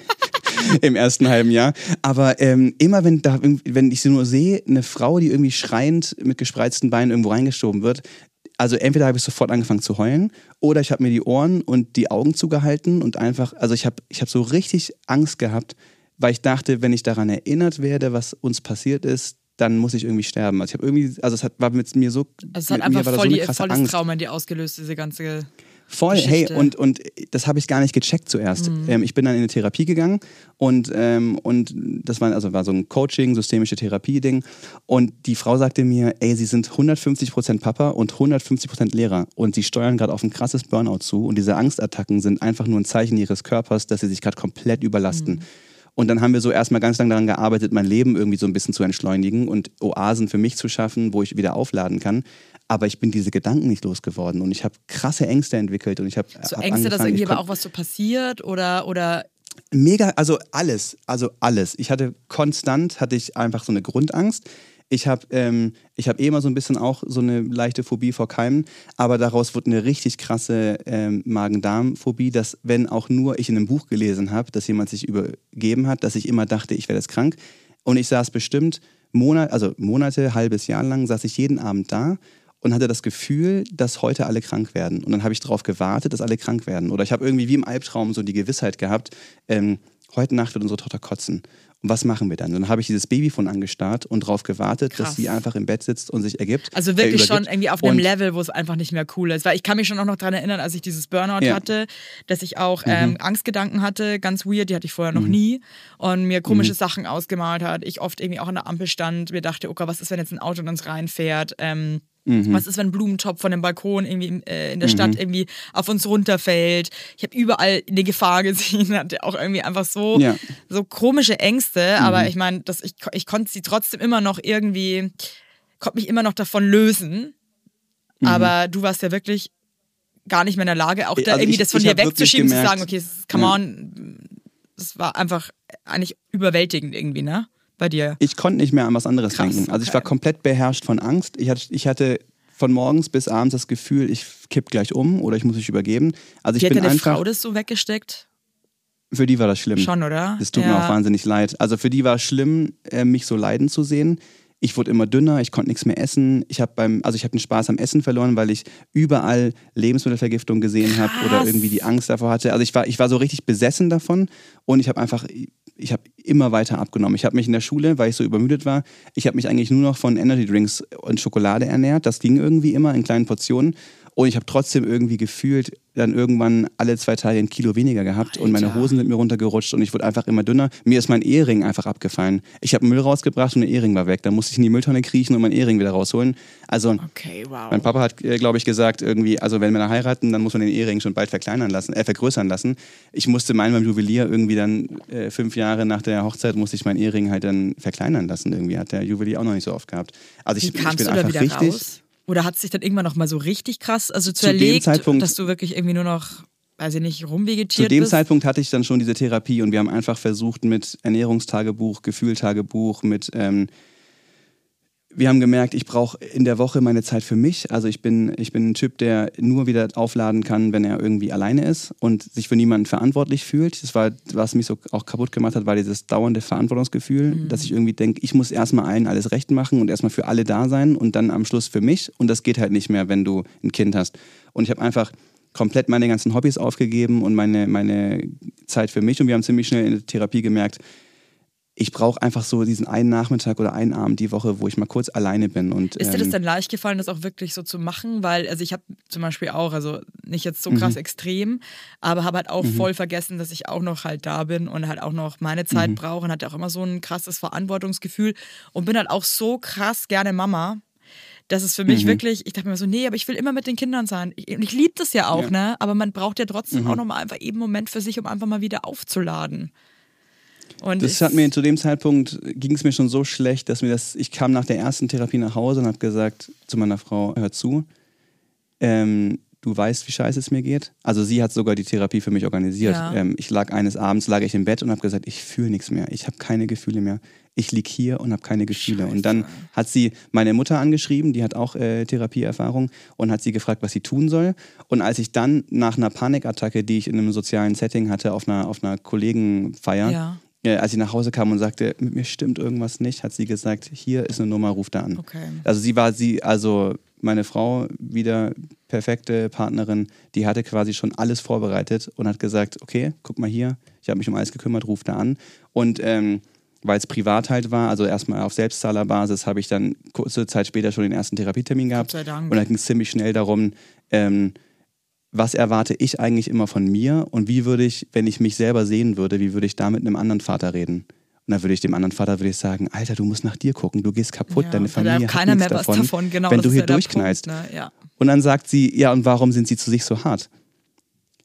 im ersten halben Jahr, aber ähm, immer wenn, da, wenn ich sie nur sehe, eine Frau, die irgendwie schreiend mit gespreizten Beinen irgendwo reingeschoben wird, also entweder habe ich sofort angefangen zu heulen oder ich habe mir die Ohren und die Augen zugehalten und einfach, also ich habe ich hab so richtig Angst gehabt, weil ich dachte, wenn ich daran erinnert werde, was uns passiert ist, dann muss ich irgendwie sterben. Also ich habe irgendwie, also es hat, war mit mir so, also es hat einfach voll so die, volles Angst. Trauma in dir ausgelöst, diese ganze voll, Geschichte. Hey, und, und das habe ich gar nicht gecheckt zuerst. Mhm. Ähm, ich bin dann in eine Therapie gegangen und, ähm, und das war, also war so ein Coaching, systemische Therapie-Ding und die Frau sagte mir, ey, sie sind hundertfünfzig Prozent Papa und hundertfünfzig Prozent Lehrer und sie steuern gerade auf ein krasses Burnout zu und diese Angstattacken sind einfach nur ein Zeichen ihres Körpers, dass sie sich gerade komplett überlasten. Mhm. Und dann haben wir so erstmal ganz lange daran gearbeitet, mein Leben irgendwie so ein bisschen zu entschleunigen und Oasen für mich zu schaffen, wo ich wieder aufladen kann. Aber ich bin diese Gedanken nicht losgeworden und ich habe krasse Ängste entwickelt. Und ich hab, so hab Ängste, dass irgendwie aber auch was so passiert oder, oder? Mega, also alles, also alles. Ich hatte konstant, hatte ich einfach so eine Grundangst. Ich habe ähm, hab eh immer so ein bisschen auch so eine leichte Phobie vor Keimen, aber daraus wurde eine richtig krasse ähm, Magen-Darm-Phobie, dass wenn auch nur ich in einem Buch gelesen habe, dass jemand sich übergeben hat, dass ich immer dachte, ich wäre jetzt krank. Und ich saß bestimmt Monat, also Monate, halbes Jahr lang, saß ich jeden Abend da und hatte das Gefühl, dass heute alle krank werden. Und dann habe ich darauf gewartet, dass alle krank werden. Oder ich habe irgendwie wie im Albtraum so die Gewissheit gehabt, ähm, heute Nacht wird unsere Tochter kotzen. Und was machen wir dann? Dann habe ich dieses Babyfon angestarrt und darauf gewartet, Krass. Dass sie einfach im Bett sitzt und sich ergibt. Also wirklich äh, schon irgendwie auf einem und Level, wo es einfach nicht mehr cool ist. Weil ich kann mich schon auch noch daran erinnern, als ich dieses Burnout ja. hatte, dass ich auch mhm. ähm, Angstgedanken hatte, ganz weird, die hatte ich vorher noch mhm. nie. Und mir komische mhm. Sachen ausgemalt hat. Ich oft irgendwie auch an der Ampel stand, mir dachte, okay, was ist, wenn jetzt ein Auto in uns reinfährt? Ähm, Mhm. Was ist, wenn ein Blumentopf von dem Balkon irgendwie äh, in der mhm. Stadt irgendwie auf uns runterfällt? Ich habe überall eine Gefahr gesehen, hatte auch irgendwie einfach so, ja. so komische Ängste. Mhm. Aber ich meine, ich, ich konnte sie trotzdem immer noch irgendwie, konnte mich immer noch davon lösen. Mhm. Aber du warst ja wirklich gar nicht mehr in der Lage, auch da also irgendwie ich, das von dir wegzuschieben, zu sagen, okay, come ja. on, das war einfach eigentlich überwältigend irgendwie, ne? Bei dir. Ich konnte nicht mehr an was anderes Krass, denken. Also okay. ich war komplett beherrscht von Angst. Ich hatte, ich hatte von morgens bis abends das Gefühl, ich kipp gleich um oder ich muss mich übergeben. Also ich Wie bin hat deine einfach, Frau das so weggesteckt? Für die war das schlimm. Schon, oder? Das tut ja. mir auch wahnsinnig leid. Also für die war es schlimm, mich so leiden zu sehen. Ich wurde immer dünner, ich konnte nichts mehr essen. Ich habe beim, also ich habe den Spaß am Essen verloren, weil ich überall Lebensmittelvergiftung gesehen habe oder irgendwie die Angst davor hatte. Also ich war, ich war so richtig besessen davon und ich habe einfach, ich habe immer weiter abgenommen. Ich habe mich in der Schule, weil ich so übermüdet war, ich habe mich eigentlich nur noch von Energydrinks und Schokolade ernährt. Das ging irgendwie immer in kleinen Portionen. Und ich habe trotzdem irgendwie gefühlt, dann irgendwann alle zwei Tage ein Kilo weniger gehabt Alter. Und meine Hosen sind mir runtergerutscht und ich wurde einfach immer dünner. Mir ist mein Ehering einfach abgefallen. Ich habe Müll rausgebracht und der Ehering war weg. Dann musste ich in die Mülltonne kriechen und meinen Ehering wieder rausholen. Also okay, wow. mein Papa hat, glaube ich, gesagt, irgendwie, also wenn wir heiraten, dann muss man den Ehering schon bald verkleinern lassen, äh, vergrößern lassen. Ich musste meinen beim Juwelier irgendwie dann äh, fünf Jahre nach der Hochzeit musste ich meinen Ehering halt dann verkleinern lassen. Irgendwie hat der Juwelier auch noch nicht so oft gehabt. Also ich, Wie kamst ich bin du einfach da wieder richtig. Raus? Oder hat es sich dann irgendwann noch mal so richtig krass, also zu erlegt, dass du wirklich irgendwie nur noch, weiß ich nicht, rumvegetiert bist? Zu dem bist? Zeitpunkt hatte ich dann schon diese Therapie und wir haben einfach versucht mit Ernährungstagebuch, Gefühltagebuch, mit... Ähm Wir haben gemerkt, ich brauche in der Woche meine Zeit für mich. Also ich bin, ich bin ein Typ, der nur wieder aufladen kann, wenn er irgendwie alleine ist und sich für niemanden verantwortlich fühlt. Das war, was mich so auch kaputt gemacht hat, war dieses dauernde Verantwortungsgefühl, mhm. dass ich irgendwie denke, ich muss erstmal allen alles recht machen und erstmal für alle da sein und dann am Schluss für mich. Und das geht halt nicht mehr, wenn du ein Kind hast. Und ich habe einfach komplett meine ganzen Hobbys aufgegeben und meine, meine Zeit für mich. Und wir haben ziemlich schnell in der Therapie gemerkt, ich brauche einfach so diesen einen Nachmittag oder einen Abend die Woche, wo ich mal kurz alleine bin. Und, ähm ist dir das dann leicht gefallen, das auch wirklich so zu machen? Weil, also ich habe zum Beispiel auch, also nicht jetzt so krass mhm. extrem, aber habe halt auch mhm. voll vergessen, dass ich auch noch halt da bin und halt auch noch meine Zeit mhm. brauche und hatte auch immer so ein krasses Verantwortungsgefühl und bin halt auch so krass gerne Mama. Das ist für mich mhm. wirklich, ich dachte mir so, nee, aber ich will immer mit den Kindern sein. Ich, ich liebe das ja auch, ja. ne? Aber man braucht ja trotzdem mhm. auch nochmal einfach eben einen Moment für sich, um einfach mal wieder aufzuladen. Und das hat mir zu dem Zeitpunkt, ging es mir schon so schlecht, dass mir das, ich kam nach der ersten Therapie nach Hause und habe gesagt zu meiner Frau, hör zu, ähm, du weißt, wie scheiße es mir geht. Also sie hat sogar die Therapie für mich organisiert. Ja. Ähm, ich lag eines Abends, lag ich im Bett und habe gesagt, ich fühle nichts mehr, ich habe keine Gefühle mehr. Ich lieg hier und habe keine Gefühle. Scheiße. Und dann hat sie meine Mutter angeschrieben, die hat auch äh, Therapieerfahrung und hat sie gefragt, was sie tun soll. Und als ich dann nach einer Panikattacke, die ich in einem sozialen Setting hatte, auf einer, auf einer Kollegenfeier, ja. Ja, als ich nach Hause kam und sagte, mit mir stimmt irgendwas nicht, hat sie gesagt, hier ist eine Nummer, ruf da an. Okay. Also sie war sie, also meine Frau, wieder perfekte Partnerin, die hatte quasi schon alles vorbereitet und hat gesagt, okay, guck mal hier, ich habe mich um alles gekümmert, ruf da an. Und ähm, weil es privat halt war, also erstmal auf Selbstzahlerbasis, habe ich dann kurze Zeit später schon den ersten Therapietermin gehabt. Gott sei Dank. Und dann ging es ziemlich schnell darum, ähm, was erwarte ich eigentlich immer von mir und wie würde ich, wenn ich mich selber sehen würde, wie würde ich da mit einem anderen Vater reden? Und dann würde ich dem anderen Vater würde ich sagen, Alter, du musst nach dir gucken, du gehst kaputt, ja, deine Familie hat nichts davon, davon. Genau, wenn du hier durchknallst. Punkt, ne? Ja. Und dann sagt sie, ja und warum sind sie zu sich so hart?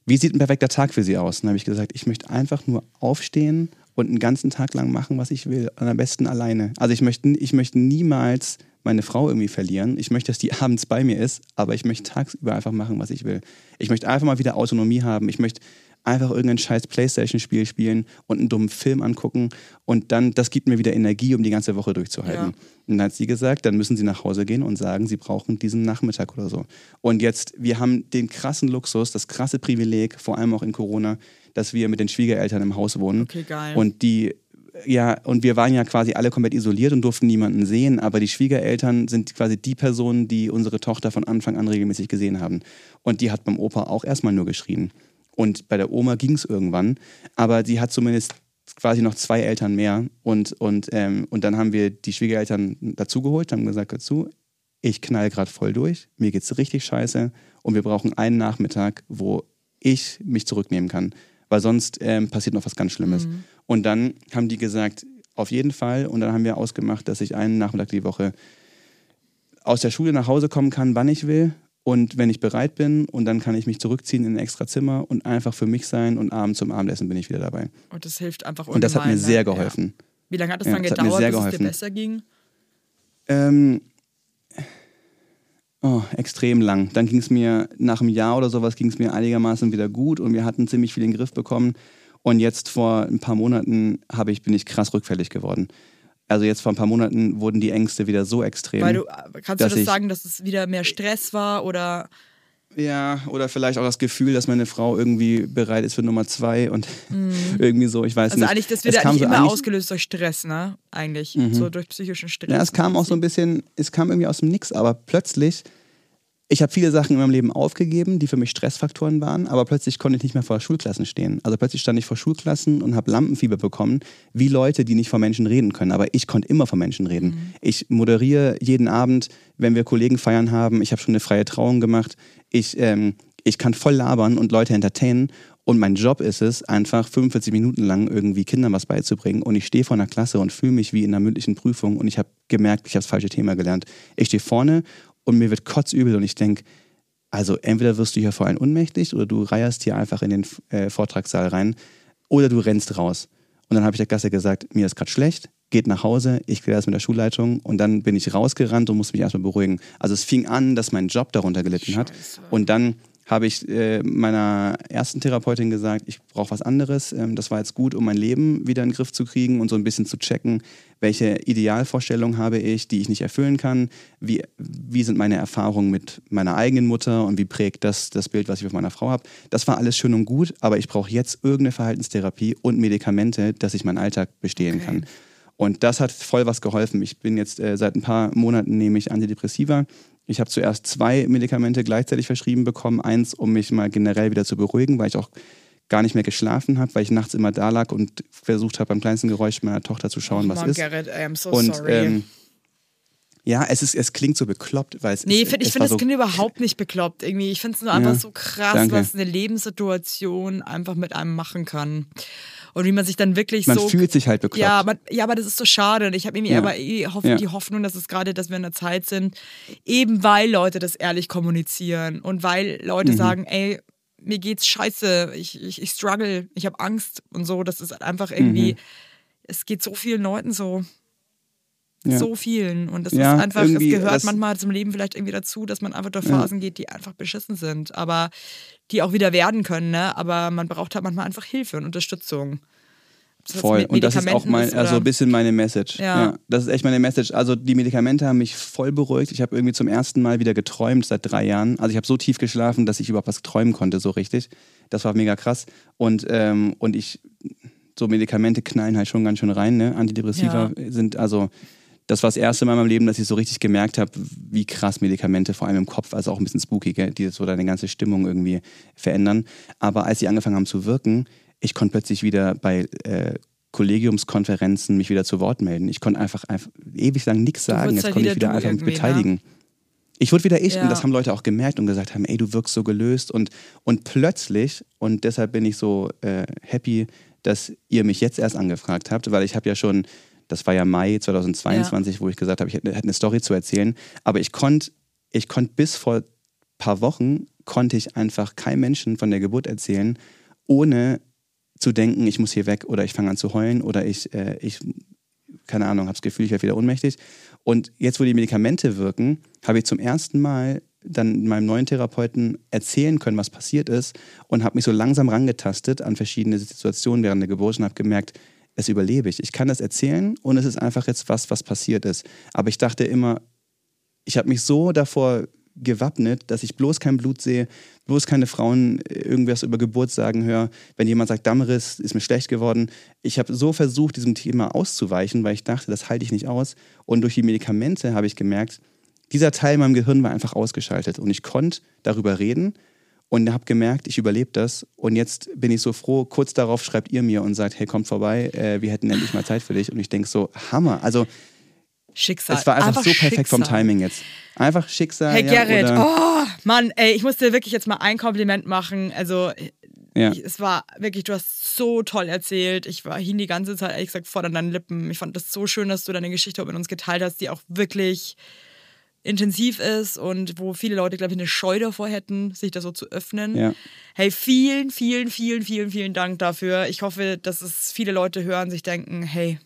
Wie sieht ein perfekter Tag für sie aus? Und dann habe ich gesagt, ich möchte einfach nur aufstehen und einen ganzen Tag lang machen, was ich will. Und am besten alleine. Also ich möchte, ich möchte niemals meine Frau irgendwie verlieren. Ich möchte, dass die abends bei mir ist, aber ich möchte tagsüber einfach machen, was ich will. Ich möchte einfach mal wieder Autonomie haben. Ich möchte einfach irgendein scheiß Playstation-Spiel spielen und einen dummen Film angucken und dann, das gibt mir wieder Energie, um die ganze Woche durchzuhalten. Ja. Und dann hat sie gesagt, dann müssen sie nach Hause gehen und sagen, sie brauchen diesen Nachmittag oder so. Und jetzt, wir haben den krassen Luxus, das krasse Privileg, vor allem auch in Corona, dass wir mit den Schwiegereltern im Haus wohnen. Okay, geil. Und die Ja, und wir waren ja quasi alle komplett isoliert und durften niemanden sehen, aber die Schwiegereltern sind quasi die Personen, die unsere Tochter von Anfang an regelmäßig gesehen haben. Und die hat beim Opa auch erstmal nur geschrien. Und bei der Oma ging es irgendwann, aber sie hat zumindest quasi noch zwei Eltern mehr. Und, und, ähm, und dann haben wir die Schwiegereltern dazugeholt, haben gesagt, dazu, ich knall gerade voll durch, mir geht's richtig scheiße und wir brauchen einen Nachmittag, wo ich mich zurücknehmen kann, weil sonst ähm, passiert noch was ganz Schlimmes. Mhm. Und dann haben die gesagt, auf jeden Fall. Und dann haben wir ausgemacht, dass ich einen Nachmittag die Woche aus der Schule nach Hause kommen kann, wann ich will und wenn ich bereit bin. Und dann kann ich mich zurückziehen in ein extra Zimmer und einfach für mich sein. Und abends zum Abendessen bin ich wieder dabei. Und das hilft einfach ungemein. Und das hat mir sehr geholfen. Ja. Wie lange hat das ja, dann das gedauert, bis geholfen. es dir besser ging? Ähm... Oh, extrem lang. Dann ging es mir, nach einem Jahr oder sowas, ging es mir einigermaßen wieder gut und wir hatten ziemlich viel in den Griff bekommen. Und jetzt vor ein paar Monaten hab ich, bin ich krass rückfällig geworden. Also jetzt vor ein paar Monaten wurden die Ängste wieder so extrem. Weil du, kannst du das ich, sagen, dass es wieder mehr Stress war oder... Ja, oder vielleicht auch das Gefühl, dass meine Frau irgendwie bereit ist für Nummer zwei und mhm. irgendwie so, ich weiß also nicht. Also eigentlich, das wird eigentlich so immer ausgelöst durch Stress, ne? Eigentlich, mhm. so durch psychischen Stress. Ja, es kam auch so ein bisschen, es kam irgendwie aus dem Nix, aber plötzlich, ich habe viele Sachen in meinem Leben aufgegeben, die für mich Stressfaktoren waren, aber plötzlich konnte ich nicht mehr vor Schulklassen stehen. Also plötzlich stand ich vor Schulklassen und habe Lampenfieber bekommen, wie Leute, die nicht vor Menschen reden können. Aber ich konnte immer vor Menschen reden. Mhm. Ich moderiere jeden Abend, wenn wir Kollegen feiern haben. Ich habe schon eine freie Trauung gemacht. Ich, ähm, ich kann voll labern und Leute entertainen und mein Job ist es, einfach fünfundvierzig Minuten lang irgendwie Kindern was beizubringen und ich stehe vor einer Klasse und fühle mich wie in einer mündlichen Prüfung und ich habe gemerkt, ich habe das falsche Thema gelernt. Ich stehe vorne und mir wird kotzübel und ich denke, also entweder wirst du hier vor allem ohnmächtig oder du reierst hier einfach in den äh, Vortragssaal rein oder du rennst raus. Und dann habe ich der Klasse gesagt, mir ist gerade schlecht, geht nach Hause, ich kläre das mit der Schulleitung und dann bin ich rausgerannt und musste mich erstmal beruhigen. Also es fing an, dass mein Job darunter gelitten Scheiße. hat und dann habe ich äh, meiner ersten Therapeutin gesagt, ich brauche was anderes, ähm, das war jetzt gut, um mein Leben wieder in den Griff zu kriegen und so ein bisschen zu checken, welche Idealvorstellungen habe ich, die ich nicht erfüllen kann, wie, wie sind meine Erfahrungen mit meiner eigenen Mutter und wie prägt das das Bild, was ich von meiner Frau habe. Das war alles schön und gut, aber ich brauche jetzt irgendeine Verhaltenstherapie und Medikamente, dass ich meinen Alltag bestehen okay. kann. Und das hat voll was geholfen. Ich bin jetzt äh, seit ein paar Monaten nehme ich Antidepressiva. Ich habe zuerst zwei Medikamente gleichzeitig verschrieben bekommen. Eins, um mich mal generell wieder zu beruhigen, weil ich auch gar nicht mehr geschlafen habe, weil ich nachts immer da lag und versucht habe, beim kleinsten Geräusch meiner Tochter zu schauen, oh, was Mann, ist. Gerrit, I am so und, sorry. Ähm, ja, es, ist, es klingt so bekloppt, weil es nee, ist, find, ich finde, es find, so klingt überhaupt nicht bekloppt. Irgendwie. Ich finde es nur einfach ja, so krass, danke. was eine Lebenssituation einfach mit einem machen kann. Und wie man sich dann wirklich man so... Man fühlt sich halt bekloppt. Ja, man, ja, aber das ist so schade. Und ich habe irgendwie ja. aber eh hoff, ja. die Hoffnung, dass es gerade, dass wir in einer Zeit sind, eben weil Leute das ehrlich kommunizieren und weil Leute mhm. sagen, ey, mir geht's scheiße, ich, ich, ich struggle, ich habe Angst und so. Das ist halt einfach irgendwie... Mhm. Es geht so vielen Leuten so. Ja. So vielen. Und das ja, ist einfach... Es gehört manchmal zum Leben vielleicht irgendwie dazu, dass man einfach durch Phasen ja. geht, die einfach beschissen sind. Aber... die auch wieder werden können, ne? Aber man braucht halt manchmal einfach Hilfe und Unterstützung. Voll, und das ist auch mein, also ein bisschen meine Message. Ja. Ja, das ist echt meine Message. Also die Medikamente haben mich voll beruhigt. Ich habe irgendwie zum ersten Mal wieder geträumt seit drei Jahren. Also ich habe so tief geschlafen, dass ich überhaupt was träumen konnte, so richtig. Das war mega krass. Und, ähm, und ich, so Medikamente knallen halt schon ganz schön rein, ne? Antidepressiva ja. sind also... Das war das erste Mal in meinem Leben, dass ich so richtig gemerkt habe, wie krass Medikamente, vor allem im Kopf, also auch ein bisschen spooky, gell, die so deine ganze Stimmung irgendwie verändern. Aber als sie angefangen haben zu wirken, ich konnte plötzlich wieder bei äh, Kollegiumskonferenzen mich wieder zu Wort melden. Ich konnte einfach, einfach ewig lang nichts sagen, jetzt halt konnte ich wieder einfach mich beteiligen. Ja. Ich wurde wieder ich ja. und das haben Leute auch gemerkt und gesagt haben, ey, du wirkst so gelöst. Und, und plötzlich, und deshalb bin ich so äh, happy, dass ihr mich jetzt erst angefragt habt, weil ich habe ja schon... Das war ja Mai zweitausendzweiundzwanzig, ja. wo ich gesagt habe, ich hätte eine Story zu erzählen. Aber ich konnte ich konnt bis vor ein paar Wochen, konnte ich einfach keinem Menschen von der Geburt erzählen, ohne zu denken, ich muss hier weg oder ich fange an zu heulen oder ich, äh, ich keine Ahnung, habe das Gefühl, ich werde wieder ohnmächtig. Und jetzt, wo die Medikamente wirken, habe ich zum ersten Mal dann meinem neuen Therapeuten erzählen können, was passiert ist und habe mich so langsam rangetastet an verschiedene Situationen während der Geburt und habe gemerkt, es überlebe ich. Ich kann das erzählen und es ist einfach jetzt was, was passiert ist. Aber ich dachte immer, ich habe mich so davor gewappnet, dass ich bloß kein Blut sehe, bloß keine Frauen irgendwas über Geburt sagen höre. Wenn jemand sagt, Dammriss, ist mir schlecht geworden. Ich habe so versucht, diesem Thema auszuweichen, weil ich dachte, das halte ich nicht aus. Und durch die Medikamente habe ich gemerkt, dieser Teil in meinem Gehirn war einfach ausgeschaltet. Und ich konnte darüber reden. Und habe gemerkt, ich überlebe das. Und jetzt bin ich so froh, kurz darauf schreibt ihr mir und sagt, hey, kommt vorbei, äh, wir hätten endlich mal Zeit für dich. Und ich denke so, Hammer. Also Schicksal. Es war einfach, einfach so perfekt Schicksal. vom Timing jetzt. Einfach Schicksal. Hey, ja, Gerrit, oh Mann, ey, ich muss dir wirklich jetzt mal ein Kompliment machen. Also ja. ich, es war wirklich, du hast so toll erzählt. Ich war hing die ganze Zeit, ehrlich gesagt, vor deinen Lippen. Ich fand das so schön, dass du deine Geschichte mit uns geteilt hast, die auch wirklich... intensiv ist und wo viele Leute, glaube ich, eine Scheu davor hätten, sich da so zu öffnen. Ja. Hey, vielen, vielen, vielen, vielen, vielen Dank dafür. Ich hoffe, dass es viele Leute hören, sich denken, hey,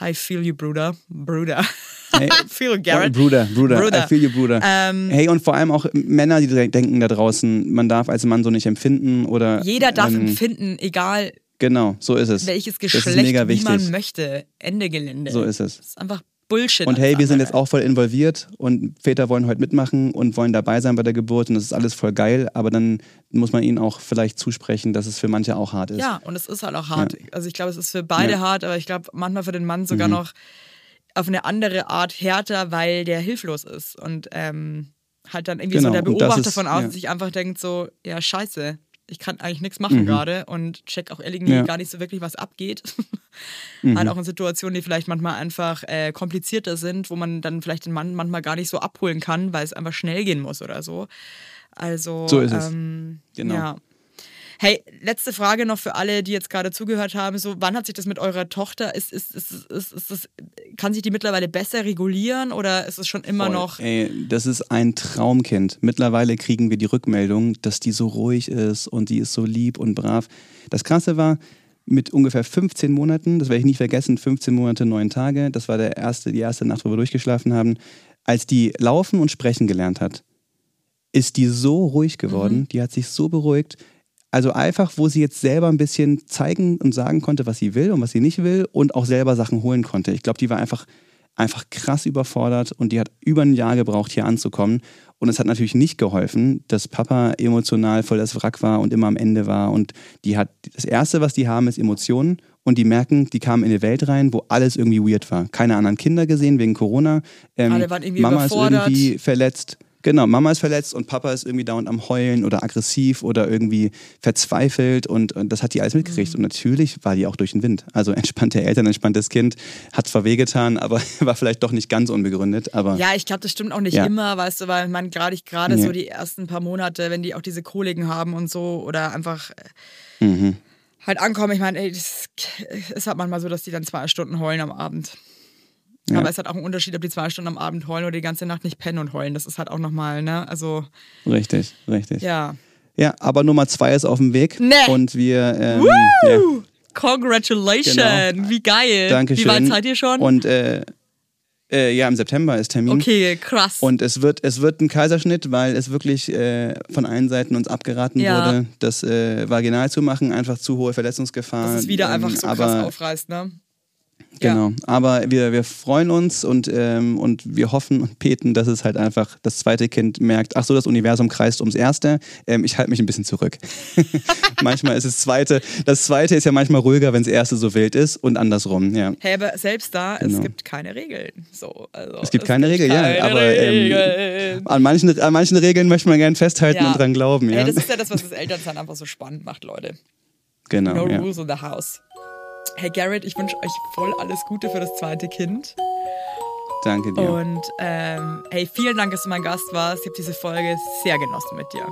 I feel you, Bruder. Bruder. Hey. Feel you, Gerrit. Bruder, Bruder. Bruder. I feel you, Bruder. Ähm, hey, und vor allem auch Männer, die denken da draußen, man darf als Mann so nicht empfinden oder... Jeder darf ähm, empfinden, egal... Genau, so ist es. Welches Geschlecht, wie man möchte. Ende Gelände. So ist es. Das ist einfach Bullshit. Und hey, wir sind jetzt auch voll involviert und Väter wollen heute mitmachen und wollen dabei sein bei der Geburt und das ist alles voll geil, aber dann muss man ihnen auch vielleicht zusprechen, dass es für manche auch hart ist. Ja, und es ist halt auch hart. Ja. Also ich glaube, es ist für beide ja. hart, aber ich glaube, manchmal für den Mann sogar mhm. noch auf eine andere Art härter, weil der hilflos ist und ähm, halt dann irgendwie genau. so der Beobachter ist, von außen ja. sich einfach denkt so, ja, scheiße. Ich kann eigentlich nichts machen mhm. gerade und check auch ehrlich ja. gar nicht so wirklich, was abgeht. mhm. Halt auch in Situationen, die vielleicht manchmal einfach äh, komplizierter sind, wo man dann vielleicht den Mann manchmal gar nicht so abholen kann, weil es einfach schnell gehen muss oder so. Also, so ist ähm, es. Genau. Ja. Hey, letzte Frage noch für alle, die jetzt gerade zugehört haben. So, wann hat sich das mit eurer Tochter, ist, ist, ist, ist, ist das, kann sich die mittlerweile besser regulieren oder ist es schon immer Voll. noch... Ey, das ist ein Traumkind. Mittlerweile kriegen wir die Rückmeldung, dass die so ruhig ist und die ist so lieb und brav. Das Krasse war, mit ungefähr fünfzehn Monaten, das werde ich nicht vergessen, fünfzehn Monate, neun Tage, das war der erste, die erste Nacht, wo wir durchgeschlafen haben, als die laufen und sprechen gelernt hat, ist die so ruhig geworden, mhm. die hat sich so beruhigt. Also einfach, wo sie jetzt selber ein bisschen zeigen und sagen konnte, was sie will und was sie nicht will und auch selber Sachen holen konnte. Ich glaube, die war einfach, einfach krass überfordert und die hat über ein Jahr gebraucht, hier anzukommen. Und es hat natürlich nicht geholfen, dass Papa emotional voll das Wrack war und immer am Ende war. Und die hat das Erste, was die haben, ist Emotionen. Und die merken, die kamen in eine Welt rein, wo alles irgendwie weird war. Keine anderen Kinder gesehen wegen Corona. Ähm, Alle waren irgendwie Mama überfordert. Ist irgendwie verletzt. Genau, Mama ist verletzt und Papa ist irgendwie dauernd am Heulen oder aggressiv oder irgendwie verzweifelt und, und das hat die alles mitgekriegt. Mhm. Und natürlich war die auch durch den Wind. Also entspannte Eltern, entspanntes Kind, hat zwar wehgetan, aber war vielleicht doch nicht ganz unbegründet. Aber ja, ich glaube, das stimmt auch nicht ja. immer, weißt du, weil man gerade gerade ja. so die ersten paar Monate, wenn die auch diese Koliken haben und so oder einfach mhm. halt ankommen. Ich meine, es hat manchmal so, dass die dann zwei Stunden heulen am Abend. Ja. Aber es hat auch einen Unterschied, ob die zwei Stunden am Abend heulen oder die ganze Nacht nicht pennen und heulen. Das ist halt auch nochmal, ne? Also richtig, richtig. Ja. Ja, aber Nummer zwei ist auf dem Weg. Nee. Und wir... Ähm, Woo! Ja. Congratulations! Genau. Wie geil! Dankeschön. Wie weit seid ihr schon? Und äh, äh, ja, im September ist Termin. Okay, krass. Und es wird, es wird ein Kaiserschnitt, weil es wirklich äh, von allen Seiten uns abgeraten ja. wurde, das äh, vaginal zu machen. Einfach zu hohe Verletzungsgefahr. Das ist wieder ähm, einfach so krass aber, aufreißt, ne? Genau, ja. aber wir, wir freuen uns und, ähm, und wir hoffen und beten, dass es halt einfach das zweite Kind merkt, ach so, das Universum kreist ums erste, ähm, ich halte mich ein bisschen zurück. Manchmal ist es zweite, das zweite ist ja manchmal ruhiger, wenn das erste so wild ist und andersrum, ja. Hey, aber selbst da, genau. es gibt keine Regeln. So, also, es gibt es keine gibt Regeln, keine ja, aber ähm, an, manchen, an manchen Regeln möchte man gerne festhalten ja. und dran glauben. Ja. Hey, das ist ja das, was das Elternsein einfach so spannend macht, Leute. Genau, no ja. rules in the house. Hey Gerrit, ich wünsche euch voll alles Gute für das zweite Kind. Danke dir. Und ähm, hey, vielen Dank, dass du mein Gast warst. Ich habe diese Folge sehr genossen mit dir.